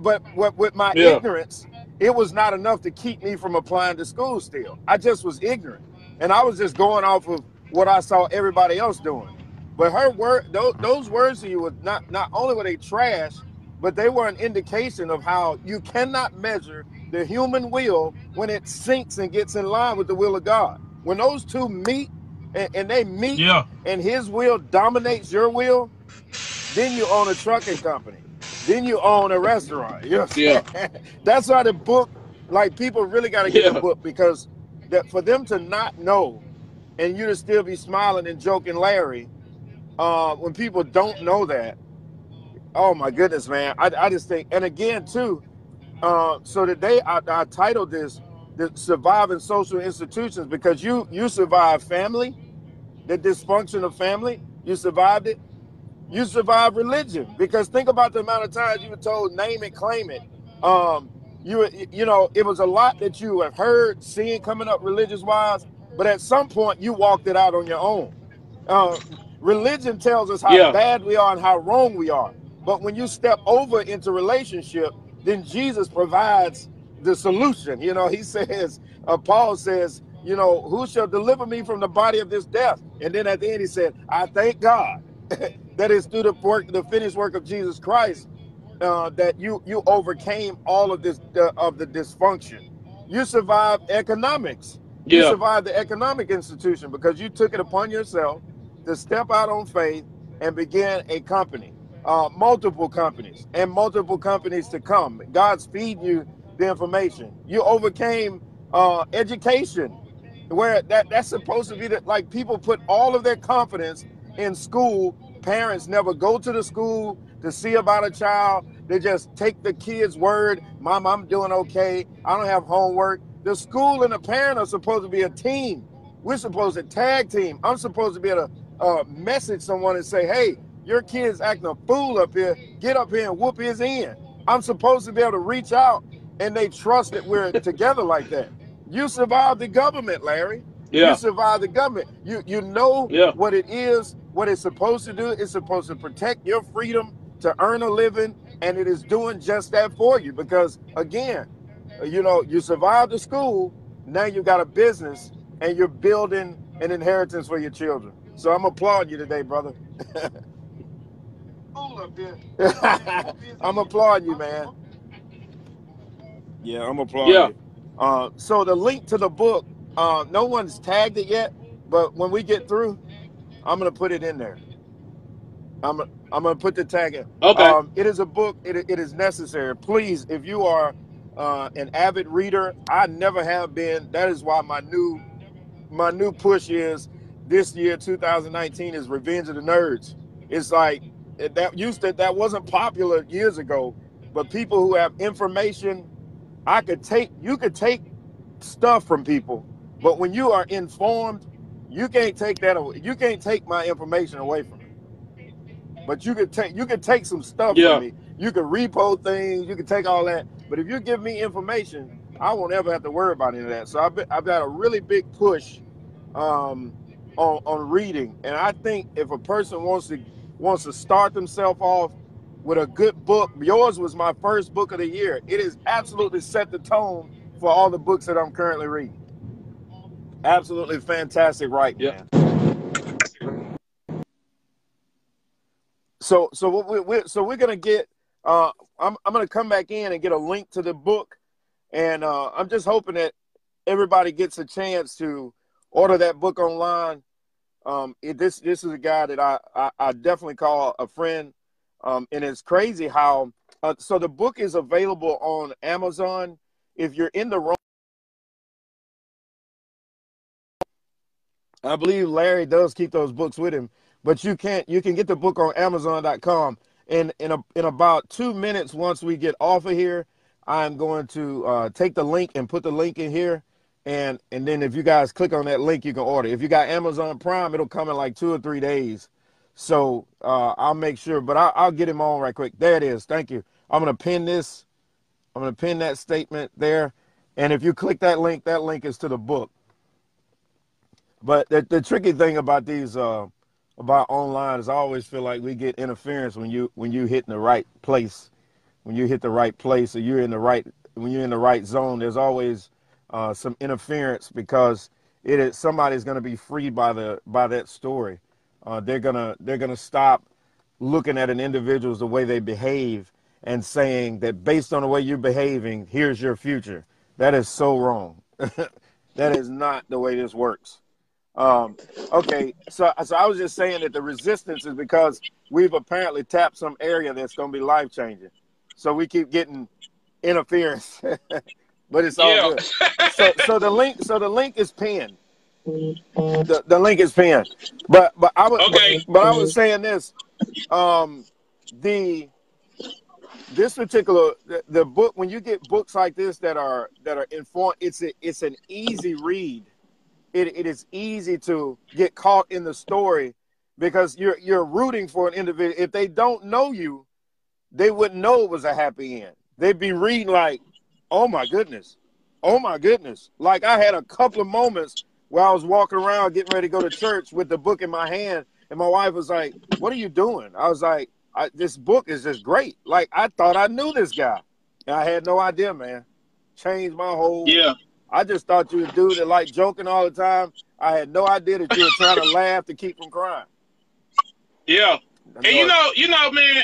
with my ignorance, it was not enough to keep me from applying to school still. I just was ignorant. And I was just going off of what I saw everybody else doing. But her word, those words to you were not only were they trash, but they were an indication of how you cannot measure the human will when it sinks and gets in line with the will of God. When those two meet and his will dominates your will, then you own a trucking company. then you own a restaurant. You know what I'm saying? That's why the book, like, people really got to get the book, because that for them to not know and you to still be smiling and joking, Larry, when people don't know that, oh my goodness, man, I just think, and again too, so today I titled this, Surviving Social Institutions, because you survived family, the dysfunction of family, you survived it. You survived religion, because think about the amount of times you were told name it, claim it. You know, it was a lot that you have heard, seen coming up religious wise, but at some point you walked it out on your own. Religion tells us how bad we are and how wrong we are. But when you step over into relationship, then Jesus provides the solution. You know, he says, Paul says, you know, who shall deliver me from the body of this death? And then at the end he said, I thank God that is through the finished work of Jesus Christ, that you overcame all of this, of the dysfunction. You survived economics. You survived the economic institution, because you took it upon yourself to step out on faith and begin a company, multiple companies, and multiple companies to come. God's feeding you the information. You overcame education, where that's supposed to be that, like, people put all of their confidence in school. Parents never go to the school to see about a child. They just take the kid's word. Mom, I'm doing okay. I don't have homework. The school and the parent are supposed to be a team. We're supposed to tag team. I'm supposed to be able to message someone and say, hey, your kid's acting a fool up here. Get up here and whoop his end. I'm supposed to be able to reach out, and they trust that we're together like that. You survived the government, Larry. You survived the government. You know what it is. What it's supposed to do is supposed to protect your freedom to earn a living, and it is doing just that for you, because, again, you know, you survived the school, now you got a business, and you're building an inheritance for your children. So I'm applauding you today, brother. I'm applauding you, man. Yeah, I'm applauding you. So the link to the book, no one's tagged it yet, but when we get through, I'm going to put it in there. I'm going to put the tag in. Okay. It is a book. It is necessary. Please, if you are an avid reader, I never have been. That is why my new push is this year, 2019, is Revenge of the Nerds. It's like that wasn't popular years ago, but people who have information, you could take stuff from people, but when you are informed, you can't take that away. You can't take my information away from me. But you could take some stuff from me. You could repo things. You could take all that. But if you give me information, I won't ever have to worry about any of that. So I've got a really big push on reading. And I think if a person wants to start themselves off with a good book, yours was my first book of the year. It has absolutely set the tone for all the books that I'm currently reading. Absolutely fantastic, right? Yeah. So we're gonna get. I'm gonna come back in and get a link to the book, and I'm just hoping that everybody gets a chance to order that book online. This is a guy that I definitely call a friend, and it's crazy how. So the book is available on Amazon. If you're in the wrong. I believe Larry does keep those books with him, but you can get the book on Amazon.com. And in about 2 minutes, once we get off of here, I'm going to take the link and put the link in here. And then if you guys click on that link, you can order. If you got Amazon Prime, it'll come in like 2 or 3 days. So I'll make sure, but I'll get him on right quick. There it is. Thank you. I'm going to pin this. I'm going to pin that statement there. And if you click that link is to the book. But the tricky thing about these, about online, is I always feel like we get interference when you hit in the right place, or when you're in the right zone. There's always some interference, because somebody's going to be freed by that story. They're gonna stop looking at an individual's the way they behave and saying that based on the way you're behaving, here's your future. That is so wrong. That is not the way this works. Okay, so I was just saying that the resistance is because we've apparently tapped some area that's going to be life-changing. So we keep getting interference, but it's all good. So the link is pinned. The link is pinned. But I was saying this. This particular book, when you get books like this that are informed, it's an easy read. It is easy to get caught in the story because you're rooting for an individual. If they don't know you, they wouldn't know it was a happy end. They'd be reading like, oh my goodness, oh my goodness. Like I had a couple of moments where I was walking around getting ready to go to church with the book in my hand, and my wife was like, what are you doing? I was like, this book is just great. Like I thought I knew this guy, and I had no idea, man. Changed my whole. Yeah. I just thought you were a dude that liked joking all the time. I had no idea that you were trying to laugh to keep from crying. Yeah, and you know, man,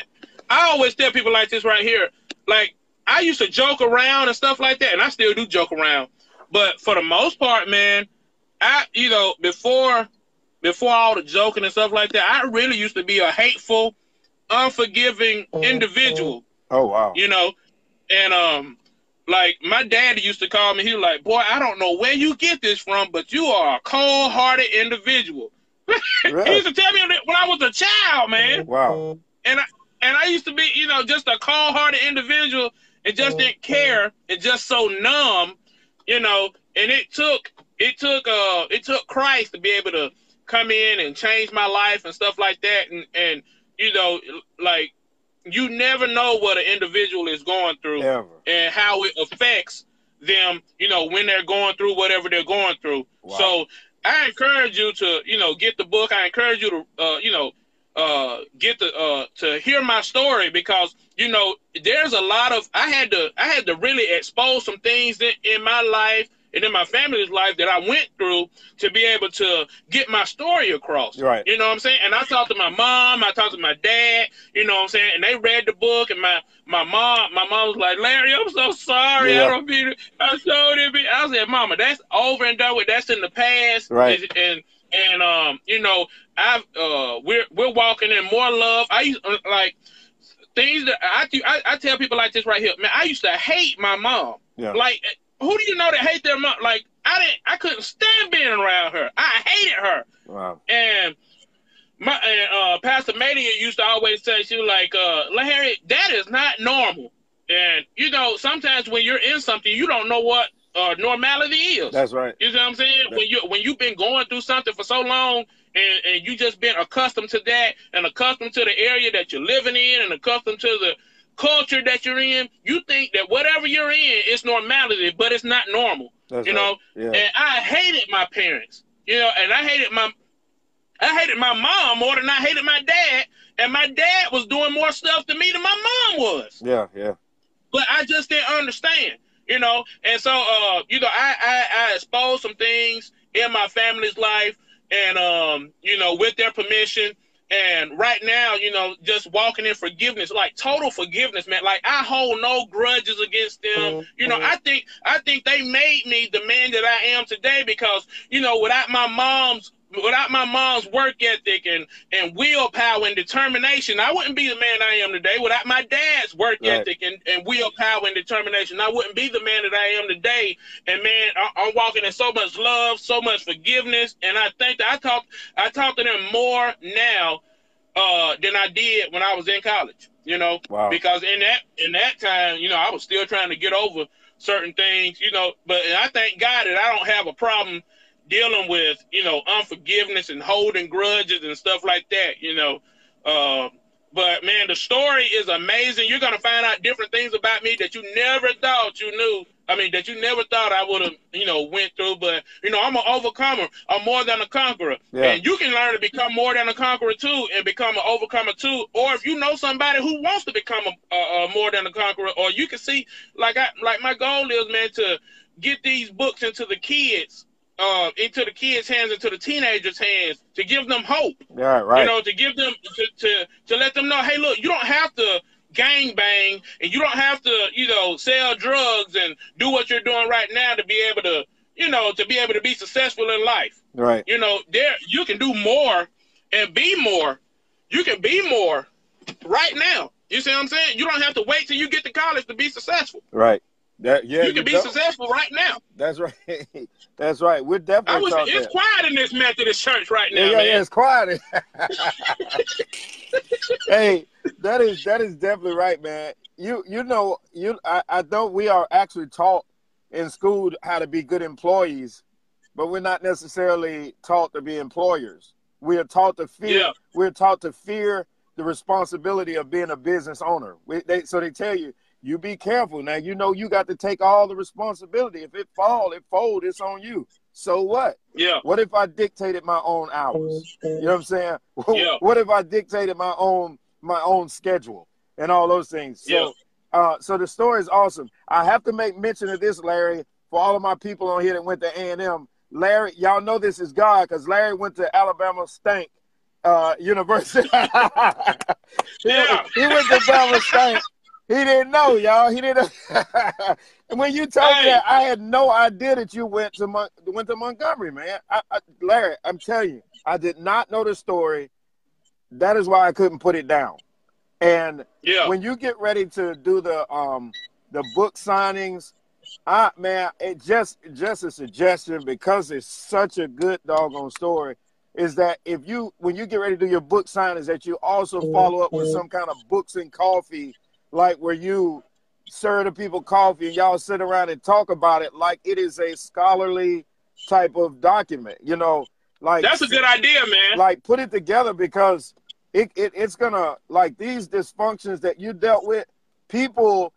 I always tell people like this right here. Like I used to joke around and stuff like that, and I still do joke around. But for the most part, man, before all the joking and stuff like that, I really used to be a hateful, unforgiving individual. Oh wow. You know, and like my daddy used to call me. He was like, "Boy, I don't know where you get this from, but you are a cold-hearted individual." Really? He used to tell me that when I was a child, man. Wow. And I used to be, you know, just a cold-hearted individual and just didn't care and just so numb, you know. And it took Christ to be able to come in and change my life and stuff like that. And you know, like, you never know what an individual is going through and how it affects them, you know, when they're going through whatever they're going through. Wow. So I encourage you to, you know, get the book. I encourage you to, you know, get the to hear my story, because, you know, there's a lot of I had to really expose some things that in my life and in my family's life that I went through to be able to get my story across. Right. You know what I'm saying? And I talked to my mom, I talked to my dad, you know what I'm saying? And they read the book, and my mom was like, "Larry, I'm so sorry. Yeah. I said, "Mama, that's over and done with. That's in the past." Right. And you know, we're walking in more love. I tell people like this right here, man, I used to hate my mom. Yeah. Like, who do you know that hate their mom? Like, I couldn't stand being around her. I hated her. Wow. And Pastor Madian used to always say, she was like, "Larry, that is not normal." And, you know, sometimes when you're in something, you don't know what normality is. That's right. You know what I'm saying? That's... When you've been going through something for so long, and you just been accustomed to that, and accustomed to the area that you're living in, and accustomed to the culture that you're in, you think that whatever you're in is normality, but it's not normal. That's, you know. Right. Yeah. And I hated my parents, you know, and I hated my mom more than I hated my dad, and my dad was doing more stuff to me than my mom was. Yeah, yeah. But I just didn't understand, you know. And so, you know, I exposed some things in my family's life, and you know, with their permission. And right now, you know, just walking in forgiveness, like total forgiveness, man. Like, I hold no grudges against them. Mm-hmm. You know, I think they made me the man that I am today because, you know, without my mom's work ethic and willpower and determination, I wouldn't be the man I am today. Without my dad's work ethic and willpower and determination, I wouldn't be the man that I am today. And man, I'm walking in so much love, so much forgiveness, and I think that I talk to them more now than I did when I was in college. You know, wow. Because in that time, you know, I was still trying to get over certain things. You know, but I thank God that I don't have a problem dealing with, you know, unforgiveness and holding grudges and stuff like that, you know. But, man, the story is amazing. You're going to find out different things about me that you never thought you knew. I mean, that you never thought I would have, you know, went through. But, you know, I'm an overcomer. I'm more than a conqueror. Yeah. And you can learn to become more than a conqueror, too, and become an overcomer, too. Or if you know somebody who wants to become a more than a conqueror, or you can see, like my goal is, man, to get these books into the kids' hands, into the teenagers' hands, to give them hope. Yeah, right. You know, to give them, to let them know, hey, look, you don't have to gangbang, and you don't have to, you know, sell drugs and do what you're doing right now to be able to, you know, to be able to be successful in life. Right. You know, you can do more and be more You can be more right now. You see what I'm saying? You don't have to wait till you get to college to be successful. Right. You can be successful right now. That's right. That's right. We're definitely. It's quiet in this Methodist church right now. Yeah, man. It's quiet. Hey, that is definitely right, man. I know we are actually taught in school how to be good employees, but we're not necessarily taught to be employers. We are taught to fear. Yeah. We're taught to fear the responsibility of being a business owner. So they tell you. You be careful. Now, you know you got to take all the responsibility. If it folds, it's on you. So what? Yeah. What if I dictated my own hours? You know what I'm saying? Yeah. What if I dictated my own schedule and all those things? So, yeah. So the story is awesome. I have to make mention of this, Larry, for all of my people on here that went to A&M. Larry, y'all know this is God because Larry went to Alabama State University. He went to Alabama State. He didn't know, y'all. He didn't. And when you told me that, I had no idea that you went to Montgomery, man. Larry, I'm telling you, I did not know the story. That is why I couldn't put it down. And when you get ready to do the book signings, man, it just a suggestion because it's such a good doggone story. Is that when you get ready to do your book signings, that you also follow up with some kind of books and coffee. Like where you serve the people coffee and y'all sit around and talk about it like it is a scholarly type of document, you know. Like that's a good idea, man. Like put it together because it's gonna like these dysfunctions that you dealt with, people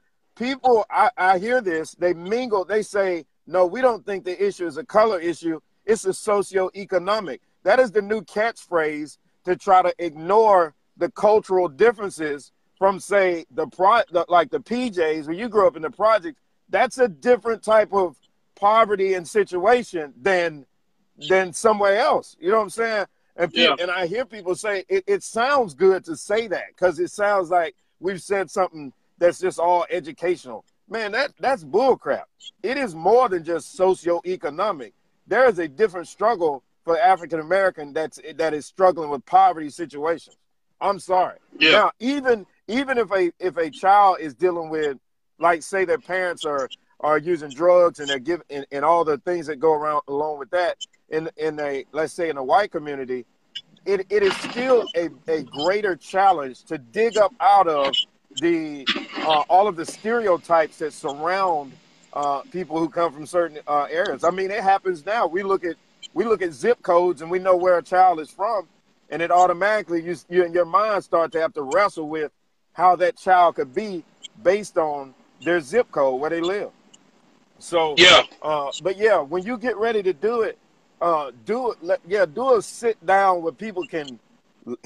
I hear this, they mingle, they say, no, we don't think the issue is a color issue, it's a socioeconomic. That is the new catchphrase to try to ignore the cultural differences. From say the PJs when you grew up in the projects, that's a different type of poverty and situation than somewhere else. You know what I'm saying? And and I hear people say it sounds good to say that because it sounds like we've said something that's just all educational. Man, that's bullcrap. It is more than just socioeconomic. There is a different struggle for African American that is struggling with poverty situations. I'm sorry. Yeah. Now, even if a child is dealing with, like, say their parents are using drugs and they're giving and all the things that go around along with that in a white community, it is still a greater challenge to dig up out of the all of the stereotypes that surround people who come from certain areas. I mean, it happens now. We look at zip codes and we know where a child is from. And it automatically, you in your mind start to have to wrestle with how that child could be based on their zip code, where they live. So, when you get ready to do it, do a sit down where people can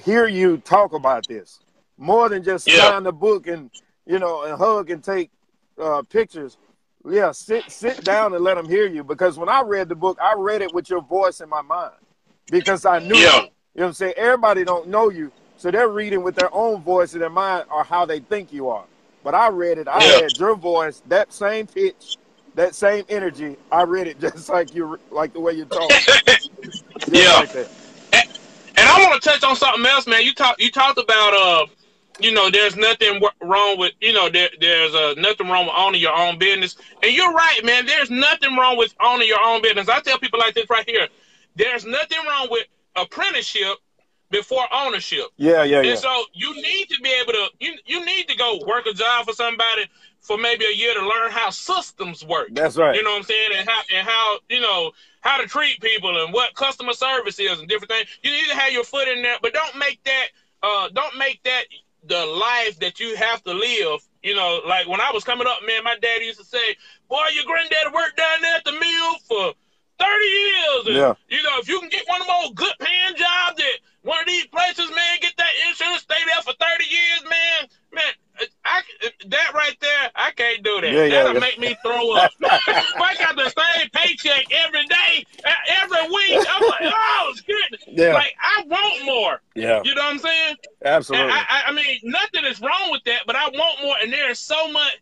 hear you talk about this. More than just sign the book and, and hug and take pictures. Yeah, sit down and let them hear you. Because when I read the book, I read it with your voice in my mind because I knew it. You know what I'm saying? Everybody don't know you, so they're reading with their own voice in their mind or how they think you are. But I read it. I had your voice, that same pitch, that same energy. I read it just like you, like the way you talk. Like that. And I want to touch on something else, man. You talked about, there's nothing wrong with, there's nothing wrong with owning your own business. And you're right, man. There's nothing wrong with owning your own business. I tell people like this right here. There's nothing wrong with apprenticeship before ownership. And so you need to be able to you need to go work a job for somebody for maybe a year to learn how systems work. That's right. You know what I'm saying? And how to treat people and what customer service is and different things. You need to have your foot in there, but don't make that the life that you have to live. Like when I was coming up, man, my daddy used to say, "Boy, your granddaddy worked down there at the mill for 30 years. And, if you can get one of them old good paying jobs at one of these places, man, get that insurance, stay there for 30 years, man. That right there, I can't do that. That'll make me throw up." I got the same paycheck every day, every week. I'm like, oh, goodness. Yeah. Like, I want more. Yeah. You know what I'm saying? Absolutely. I mean, nothing is wrong with that, but I want more. And there's so much.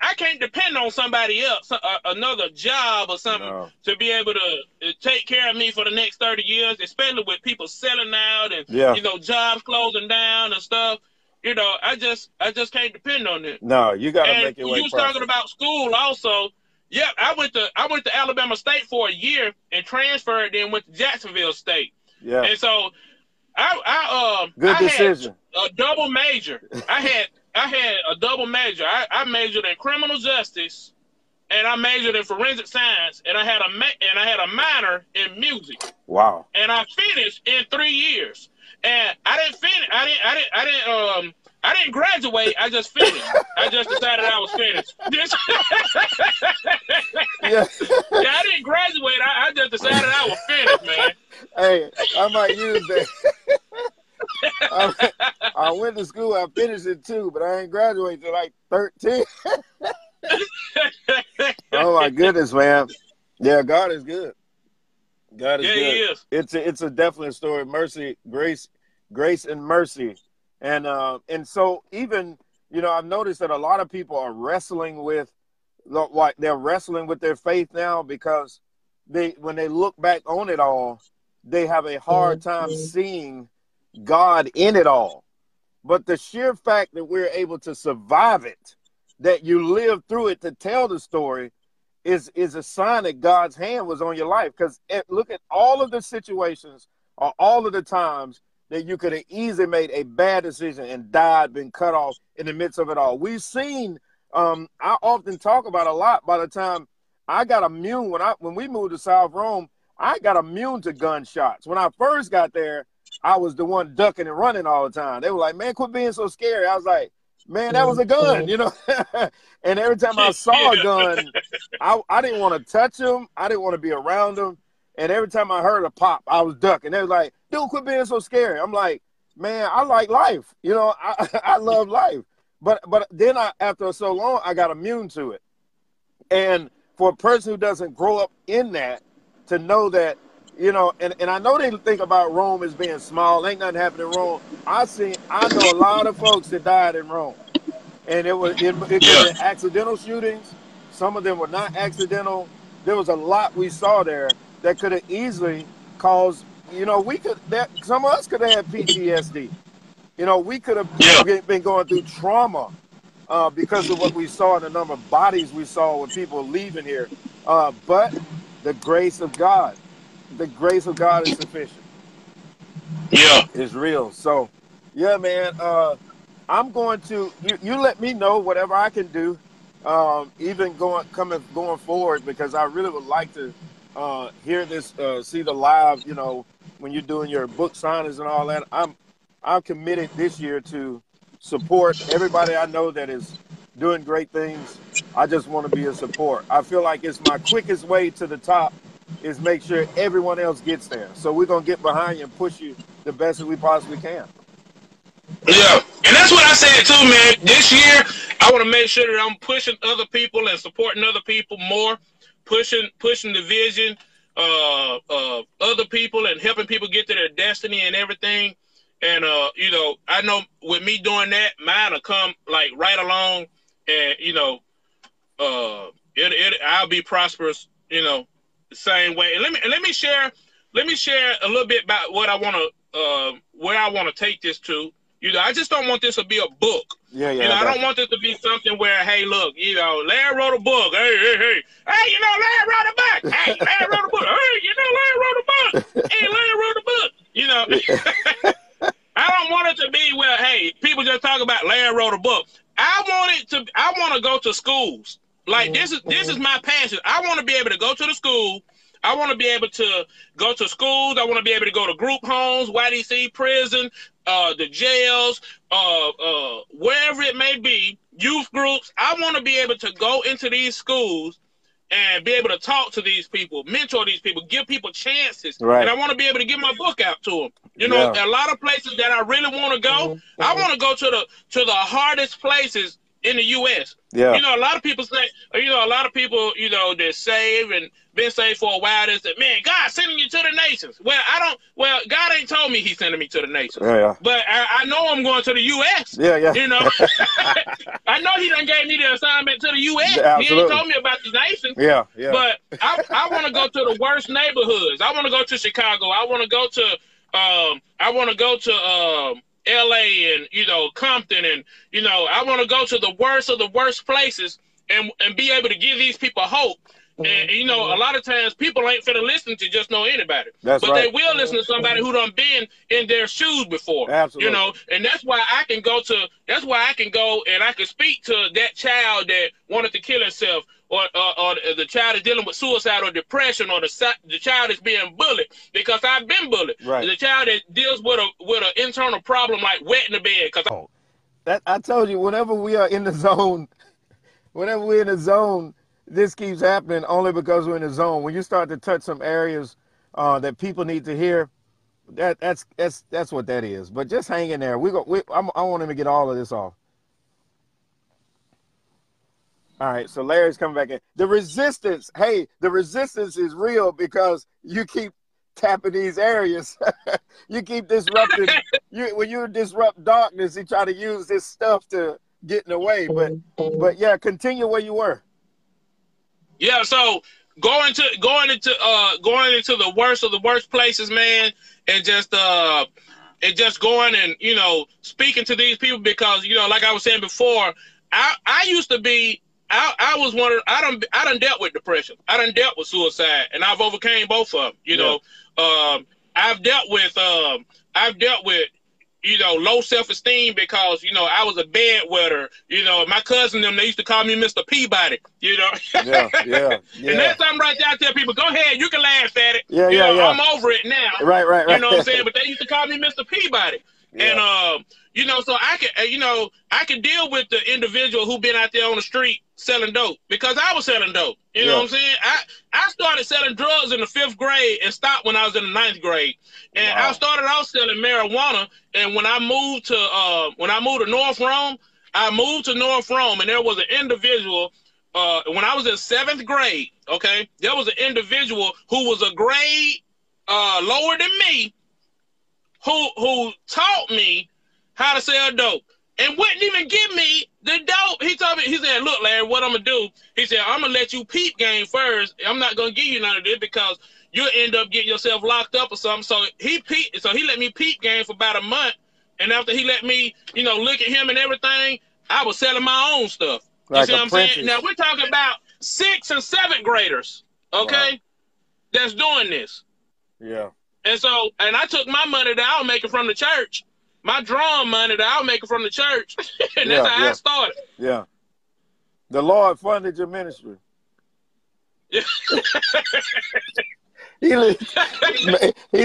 I can't depend on somebody else, another job or something, to be able to take care of me for the next 30 years, especially with people selling out and, you know, jobs closing down and stuff. You know, I just can't depend on it. No, you got to make your way. You was talking about school also. Yeah, I went to Alabama State for a year and transferred, then went to Jacksonville State. Yeah. And so I had a double major. I had a double major. I majored in criminal justice, and I majored in forensic science, and I had a minor in music. Wow. And I finished in 3 years. And I didn't graduate. I just finished. I just decided I was finished. Yeah, I didn't graduate. I just decided I was finished, man. Hey, I might use that. I went to school. I finished it too, but I ain't graduated till like 13. Oh my goodness, man! Yeah, God is good. God is good. He is. It's a definite story. Mercy, grace, and mercy. And so even, you know, I've noticed that a lot of people are wrestling with, like, they're wrestling with their faith now because when they look back on it all, they have a hard time seeing God in it all. But the sheer fact that we're able to survive it, that you live through it to tell the story, is a sign that God's hand was on your life. Because look at all of the situations or all of the times that you could have easily made a bad decision and died, been cut off in the midst of it all. We've seen, I often talk about a lot, by the time I got immune, when we moved to South Rome, I got immune to gunshots. When I first got there, I was the one ducking and running all the time. They were like, man, quit being so scary. I was like, man, that was a gun, you know? And every time I saw a gun, I didn't want to touch them. I didn't want to be around them. And every time I heard a pop, I was ducking. They was like, dude, quit being so scary. I'm like, man, I like life. You know, I love life. But then after so long, I got immune to it. And for a person who doesn't grow up in that, to know that, you know, and I know they think about Rome as being small. Ain't nothing happened in Rome. I know a lot of folks that died in Rome. And it was accidental shootings. Some of them were not accidental. There was a lot we saw there that could have easily caused, you know, some of us could have had PTSD. You know, we could have been going through trauma because of what we saw and the number of bodies we saw when people were leaving here. But the grace of God is sufficient. Yeah. It's real. So, yeah, man, I'm going to, you let me know whatever I can do, even going forward, because I really would like to hear this, see the live, you know, when you're doing your book signings and all that. I'm committed this year to support everybody I know that is doing great things. I just want to be a support. I feel like it's my quickest way to the top is make sure everyone else gets there. So we're going to get behind you and push you the best that we possibly can. Yeah, and that's what I said too, man. This year, I want to make sure that I'm pushing other people and supporting other people more, pushing the vision of other people and helping people get to their destiny and everything. And, you know, I know with me doing that, mine will come, like, right along and, you know, I'll be prosperous, you know, the same way. And let me share a little bit about what I want to, where I want to take this to. You know, I just don't want this to be a book. Yeah, yeah. You know, I don't want this to be something where, hey, look, you know, Larry wrote a book. Hey, you know, Larry wrote a book. Hey, Larry wrote a book. Hey, you know, Larry wrote a book. Hey, Larry wrote a book. You know, I don't want it to be where, hey, people just talk about Larry wrote a book. I want to go to schools. Like, this is my passion. I want to be able to go to the school. I want to be able to go to schools. I want to be able to go to group homes, YDC, prison, the jails, wherever it may be, youth groups. I want to be able to go into these schools and be able to talk to these people, mentor these people, give people chances. Right. And I want to be able to get my book out to them. You know, a lot of places that I really want to go, I want to go to the hardest places in the U.S. Yeah. You know, a lot of people say, you know, they're saved and been saved for a while. They say, man, God's sending you to the nations. Well, I don't. Well, God ain't told me He's sending me to the nations. Yeah, yeah. But I know I'm going to the U.S. Yeah, yeah. You know, I know He done gave me the assignment to the U.S. Yeah, He ain't told me about the nations. Yeah, yeah. But I want to go to the worst neighborhoods. I want to go to Chicago. I want to go to I want to go to L.A. and you know Compton and you know I want to go to the worst of the worst places and be able to give these people hope. And, you know, a lot of times people ain't finna listen to just know anybody. That's but right. They will listen to somebody who done been in their shoes before. Absolutely. You know, and that's why I can go to, that's why I can go and I can speak to that child that wanted to kill himself or the child is dealing with suicide or depression or the child is being bullied because I've been bullied. Right. The child that deals with an internal problem like wet in the bed. Cause I told you, whenever we are in the zone, whenever we're in the zone, this keeps happening only because we're in the zone. When you start to touch some areas that people need to hear, that's what that is. But just hang in there. I want him to get all of this off. All right, so Larry's coming back in. The resistance, hey, the resistance is real because you keep tapping these areas. You keep disrupting. When you disrupt darkness, you try to use this stuff to get in the way. But yeah, continue where you were. Yeah, so going into the worst of the worst places, man, and just going and you know speaking to these people because you know, like I was saying before, I used to be I was one of I done dealt with depression, I done dealt with suicide, and I've overcame both of them. You yeah. know, I've dealt with. You know, low self-esteem because, you know, I was a bedwetter. You know, my cousin, them, they used to call me Mr. Peabody, you know. Yeah, yeah, yeah. And that's something right there I tell people, go ahead, you can laugh at it. Yeah, you yeah, know, yeah. I'm over it now. Right. You know what I'm saying? But they used to call me Mr. Peabody. Yeah. And, you know, so I could deal with the individual who been out there on the street selling dope because I was selling dope. You know yeah. what I'm saying? I started selling drugs in the 5th grade and stopped when I was in the 9th grade. And wow. I started out selling marijuana. And when I moved to North Rome, I moved to North Rome, and there was an individual. When I was in 7th grade, okay, there was an individual who was a grade lower than me, who taught me how to sell dope and wouldn't even give me the dope. He told me, he said, look, Larry, what I'm going to do, he said, I'm going to let you peep game first. I'm not going to give you none of this because you'll end up getting yourself locked up or something. So he let me peep game for about a month. And after he let me, you know, look at him and everything, I was selling my own stuff. Like you see what I'm saying? Now we're talking about 6th and 7th graders, okay, wow. that's doing this. Yeah. And so, and I took my money that I was making from the church, my drawing money that I was making from the church, and that's yeah, how yeah. I started. Yeah. The Lord funded your ministry. Yeah. he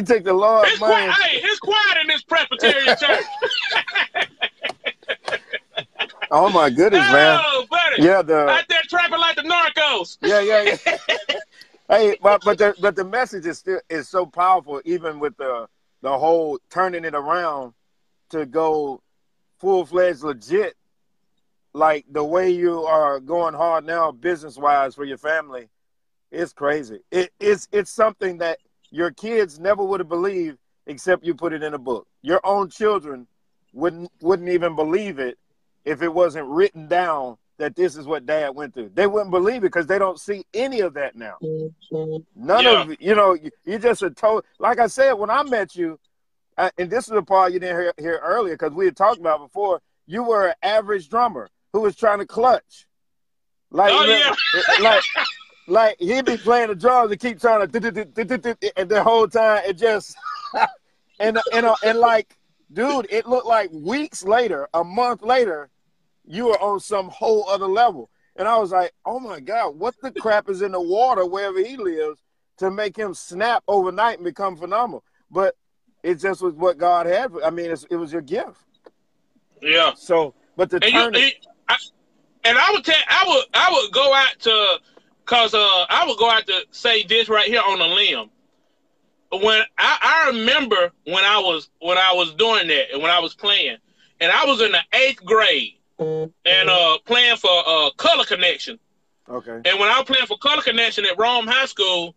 took the Lord's money. Hey, it's quiet in this Presbyterian church. Oh, my goodness, man. Oh, buddy. Yeah, out there trapping like the narcos. Yeah, yeah, yeah. Hey, but the message is so powerful, even with the whole turning it around to go full-fledged legit, like the way you are going hard now business-wise for your family, it's crazy. It's something that your kids never would have believed except you put it in a book. Your own children wouldn't even believe it if it wasn't written down that this is what Dad went through. They wouldn't believe it because they don't see any of that now. None yeah. of it. You know, you just a total. Like I said, when I met you, and this is the part you didn't hear earlier because we had talked about before, you were an average drummer who was trying to clutch. Like, oh, remember, yeah. like he'd be playing the drums and keep trying to and the whole time it just and like, dude, it looked like weeks later, a month later, you were on some whole other level. And I was like, oh, my God, what the crap is in the water wherever he lives to make him snap overnight and become phenomenal? But it just was what God had. I mean, it was your gift. Yeah. So, but the I would go out to, I would go out to say this right here on a limb. When I remember when I was doing that and when I was playing, and I was in the 8th grade. And playing for Color Connection. Okay. And when I was playing for Color Connection at Rome High School,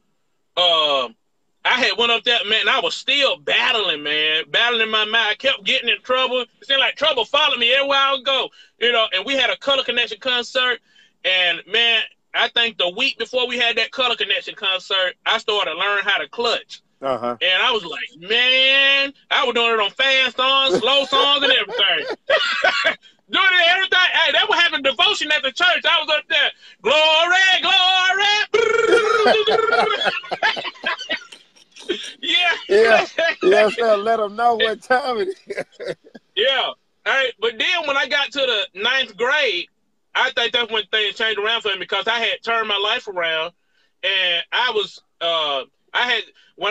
I had went up there, man, and I was still battling, man, battling my mind. I kept getting in trouble. It seemed like trouble followed me everywhere I would go, you know, and we had a Color Connection concert, and, man, I think the week before we had that Color Connection concert, I started to learn how to clutch. Uh-huh. And I was like, man, I was doing it on fast songs, slow songs, and everything. Doing it everything. Hey, that was having devotion at the church. I was up there, glory, glory. Yeah. Yeah. Yeah, so let them know what time it is. Yeah. All right. But then when I got to the 9th grade, I think that's when things changed around for me, because I had turned my life around, and I was I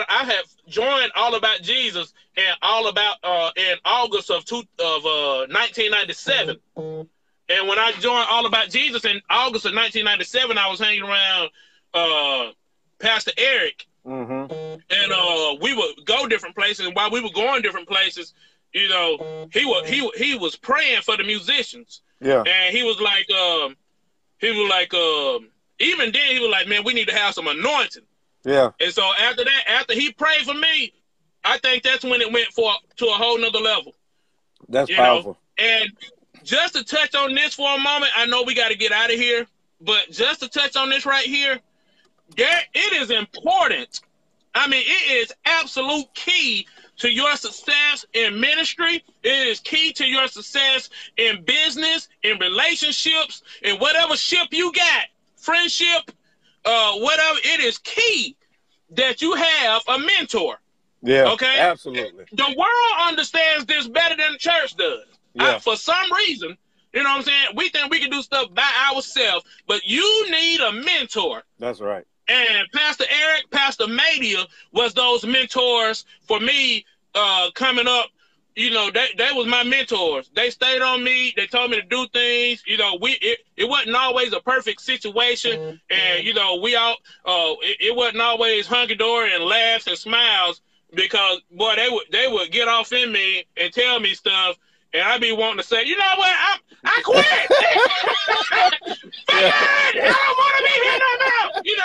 had joined All About Jesus and All About in August of 1997. And when I joined All About Jesus in August of 1997, I was hanging around Pastor Eric. Mm-hmm. And we would go different places, and while we were going different places, you know, he was praying for the musicians. Yeah. And he was like, even then he was like, man, we need to have some anointing. Yeah. And so after that, after he prayed for me, I think that's when it went to a whole nother level. That's powerful. You know? And just to touch on this for a moment, I know we got to get out of here, but just to touch on this right here, it is important. I mean, it is absolute key to your success in ministry. It is key to your success in business, in relationships, in whatever ship you got, friendship, whatever. It is key that you have a mentor. Yeah, okay? Absolutely. The world understands this better than the church does. Yeah. For some reason, you know what I'm saying? We think we can do stuff by ourselves, but you need a mentor. That's right. And Pastor Eric, Pastor Madian was those mentors for me coming up. You know, they was my mentors. They stayed on me. They told me to do things. You know, it wasn't always a perfect situation. And, you know, it wasn't always hunky-dory and laughs and smiles, because, boy, they would get off in me and tell me stuff. And I be wanting to say, you know what, I quit. Yeah. I don't want to be here no more.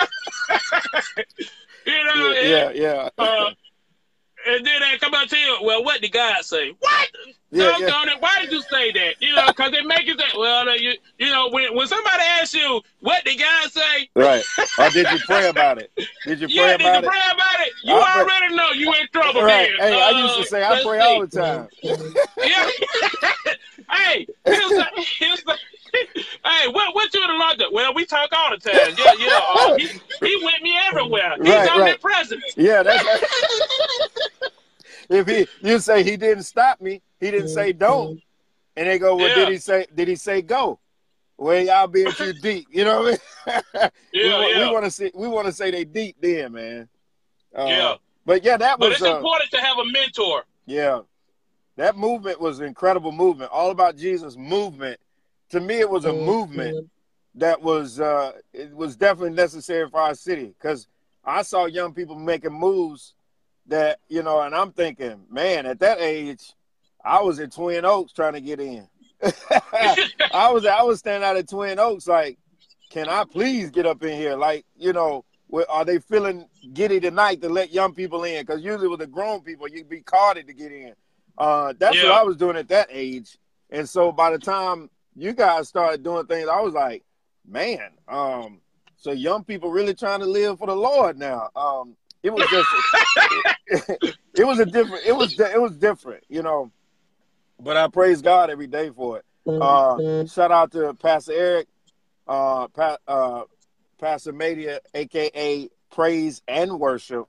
You know. You know. Yeah. And then they come up to you, well, what did God say? What? Yeah, yeah. Why did you say that? You know, because they make you say, well, you know, when somebody asks you, what did God say? Right. Or did you pray about it? Did you pray about it? Yeah, did you pray about it? You already know you in trouble, right. Man. Hey, I used to say, I pray all the time. Yeah. Hey, hey, what you in the Lord do? Well, we talk all the time. Yeah, yeah. He went me everywhere. He's omnipresent. Right. Yeah, that's right. If you say he didn't stop me, he didn't say don't, and they go, well, did he say go? Well, y'all being too deep, you know what I mean? We want to say they deep then, man. But it's important to have a mentor. Yeah, that movement was an incredible movement. All About Jesus movement. To me, it was a movement that was it was definitely necessary for our city, because I saw young people making moves. That, you know, and I'm thinking, man, at that age, I was at Twin Oaks trying to get in. I was standing out at Twin Oaks like, can I please get up in here? Like, you know, are they feeling giddy tonight to let young people in? Because usually with the grown people, you'd be carded to get in. That's what I was doing at that age. And so by the time you guys started doing things, I was like, man, so young people really trying to live for the Lord now. It was just, it was different, you know, but I praise God every day for it. Shout out to Pastor Eric, Pastor Madian, AKA Praise and Worship,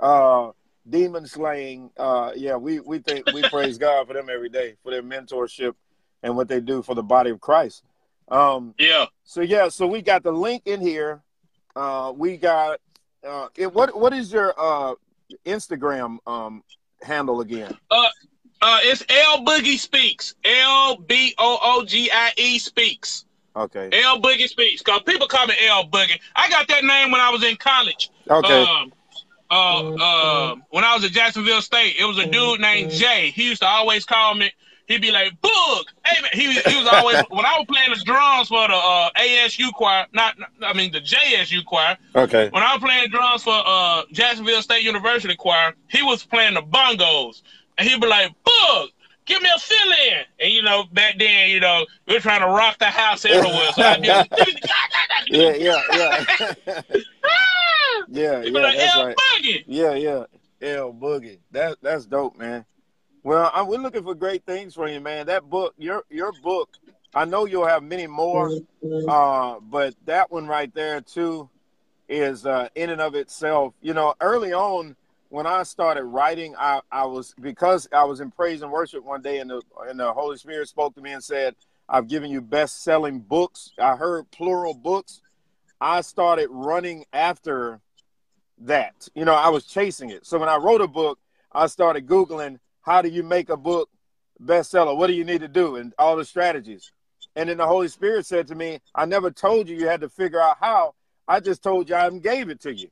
Demon Slaying. We think we praise God for them every day, for their mentorship and what they do for the body of Christ. So we got the link in here. What is your Instagram handle again? It's L Boogie Speaks. LBOOGIE Speaks. Okay. L Boogie Speaks. Cause people call me L Boogie. I got that name when I was in college. Okay. When I was at Jacksonville State, it was a dude named Jay. He used to always call me. He'd be like, "Boog, hey man." He was always when I was playing the drums for the ASU choir, the JSU choir. Okay. When I was playing drums for Jacksonville State University choir, he was playing the bongos, and he'd be like, "Boog, give me a fill in." And back then, we were trying to rock the house everywhere. So I'd be like, yeah. He'd be like, "L Boogie." Yeah, L Boogie. That's dope, man. Well, we're looking for great things for you, man. That book, your book, I know you'll have many more, but that one right there, too, is in and of itself. Early on when I started writing, I was in praise and worship one day, and the Holy Spirit spoke to me and said, "I've given you best-selling books." I heard plural books. I started running after that. I was chasing it. So when I wrote a book, I started Googling, how do you make a book bestseller? What do you need to do? And all the strategies. And then the Holy Spirit said to me, "I never told you you had to figure out how. I just told you I gave it to you."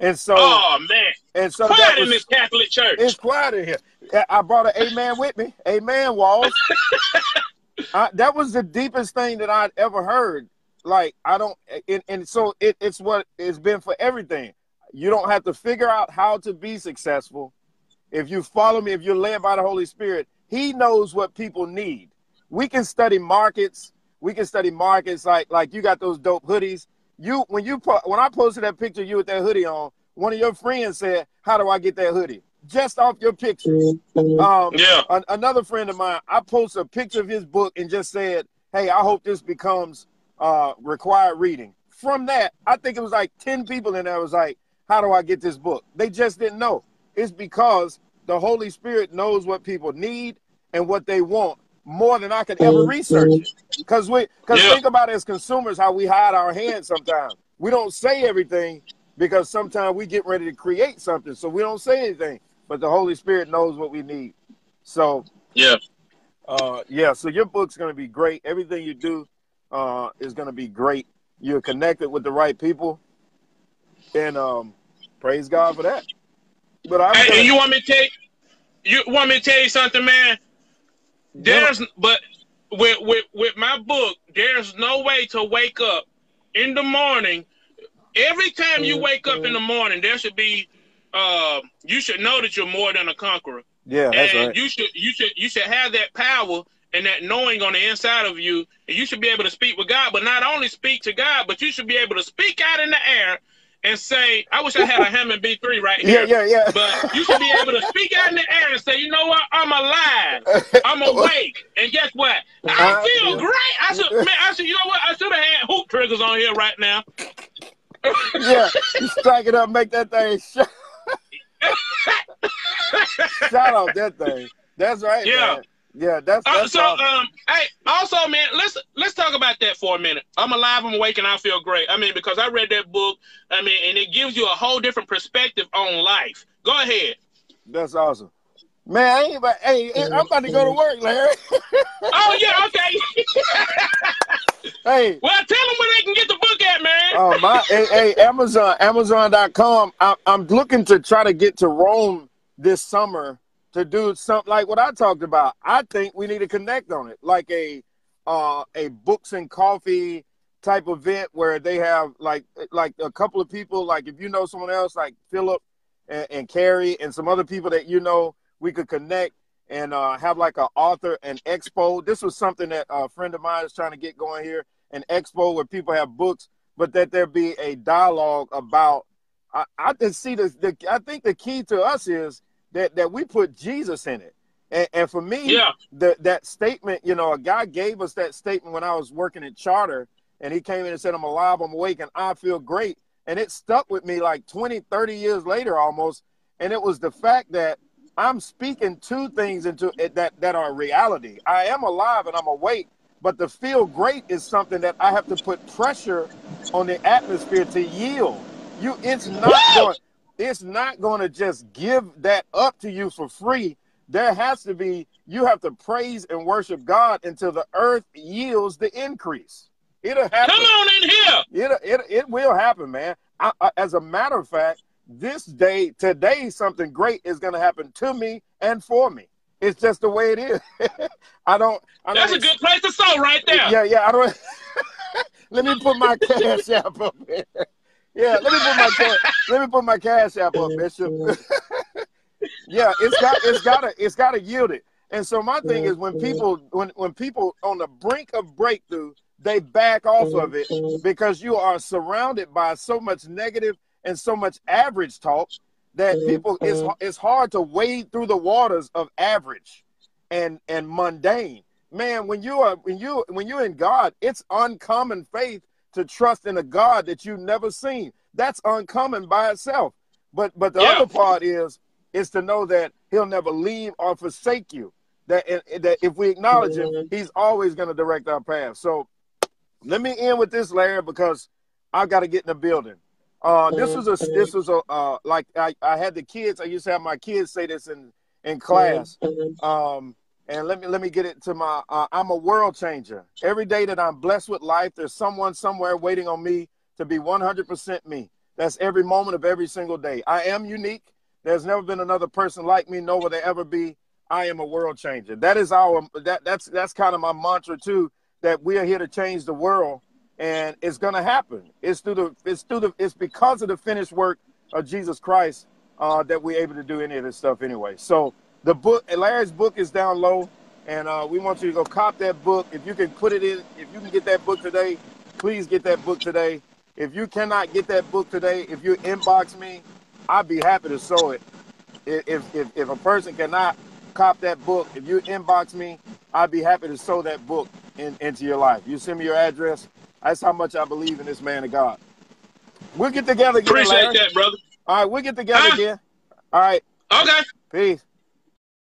And so, oh man, and so quiet in this Catholic church. It's quiet in here. I brought an amen with me. Amen, Walls. That was the deepest thing that I'd ever heard. Like it's what it's been for everything. You don't have to figure out how to be successful. If you follow me, if you're led by the Holy Spirit, he knows what people need. We can study markets. We can study markets like you got those dope hoodies. When I posted that picture of you with that hoodie on, one of your friends said, "How do I get that hoodie?" Just off your picture. Another friend of mine, I posted a picture of his book and just said, "Hey, I hope this becomes required reading." From that, I think it was like 10 people in there was like, "How do I get this book?" They just didn't know. It's because the Holy Spirit knows what people need and what they want more than I could ever research it. Because think about it, as consumers, how we hide our hands sometimes. We don't say everything because sometimes we get ready to create something, so we don't say anything. But the Holy Spirit knows what we need. So so your book's going to be great. Everything you do is going to be great. You're connected with the right people, and praise God for that. But hey, and you want me to tell you something, man? But with my book, there's no way to wake up in the morning. Every time you wake up in the morning, there should be you should know that you're more than a conqueror. Yeah, that's and right. You should have that power and that knowing on the inside of you. And you should be able to speak with God, but not only speak to God, but you should be able to speak out in the air. And say, I wish I had a Hammond B3 right here. Yeah. But you should be able to speak out in the air and say, you know what? I'm alive. I'm awake. And guess what? I feel great. I should. You know what? I should have had hoop triggers on here right now. Yeah, you strike it up, make that thing shout. Shout out that thing. That's right. Yeah, man. Yeah. That's so. Awesome. Hey, also, man, let's talk about that for a minute. I'm alive, I'm awake, and I feel great. Because I read that book. And it gives you a whole different perspective on life. Go ahead. That's awesome, man. I'm about to go to work, Larry. Oh yeah, okay. Hey. Well, tell them where they can get the book at, man. Oh my. Hey, Amazon.com. I'm looking to try to get to Rome this summer. To do something like what I talked about. I think we need to connect on it, like a books and coffee type event where they have like a couple of people, like if you know someone else, like Philip and Carrie and some other people that we could connect and have like an author and expo. This was something that a friend of mine is trying to get going here, an expo where people have books, but that there be a dialogue about. I just see I think the key to us is that we put Jesus in it. And for me, that statement, a guy gave us that statement when I was working at Charter, and he came in and said, "I'm alive, I'm awake, and I feel great." And it stuck with me like 20, 30 years later almost. And it was the fact that I'm speaking two things into it that are reality. I am alive and I'm awake, but the feel great is something that I have to put pressure on the atmosphere to yield. It's not going to just give that up to you for free. There has to be, you have to praise and worship God until the earth yields the increase. It'll happen. Come on in here. It will happen, man. As a matter of fact, today, something great is going to happen to me and for me. It's just the way it is. That's a good place to sow right there. Yeah, yeah. Let me put my Cash App up there. Yeah, let me put my Cash App up, Bishop. Yeah, it's gotta yield it. And so my thing is, when people on the brink of breakthrough, they back off of it because you are surrounded by so much negative and so much average talk that people, it's hard to wade through the waters of average and mundane. Man, when you're in God, it's uncommon faith to trust in a God that you've never seen. That's uncommon by itself. But the other part is to know that he'll never leave or forsake you. That if we acknowledge him, he's always going to direct our path. So let me end with this, Larry, because I've got to get in the building. This was like I had the kids. I used to have my kids say this in class. And let me get it to my, I'm a world changer. Every day that I'm blessed with life, there's someone somewhere waiting on me to be 100% me. That's every moment of every single day. I am unique. There's never been another person like me, nor will there ever be. I am a world changer. That is that's kind of my mantra too, that we are here to change the world, and it's going to happen. It's because of the finished work of Jesus Christ that we're able to do any of this stuff anyway. So the book, Larry's book, is down low, and we want you to go cop that book. If you can put it in, if you can get that book today, please get that book today. If you cannot get that book today, if you inbox me, I'd be happy to sew it. If a person cannot cop that book, if you inbox me, I'd be happy to sew that book into your life. You send me your address. That's how much I believe in this man of God. We'll get together again. Appreciate that, brother. All right, we'll get together again. All right. Okay. Peace.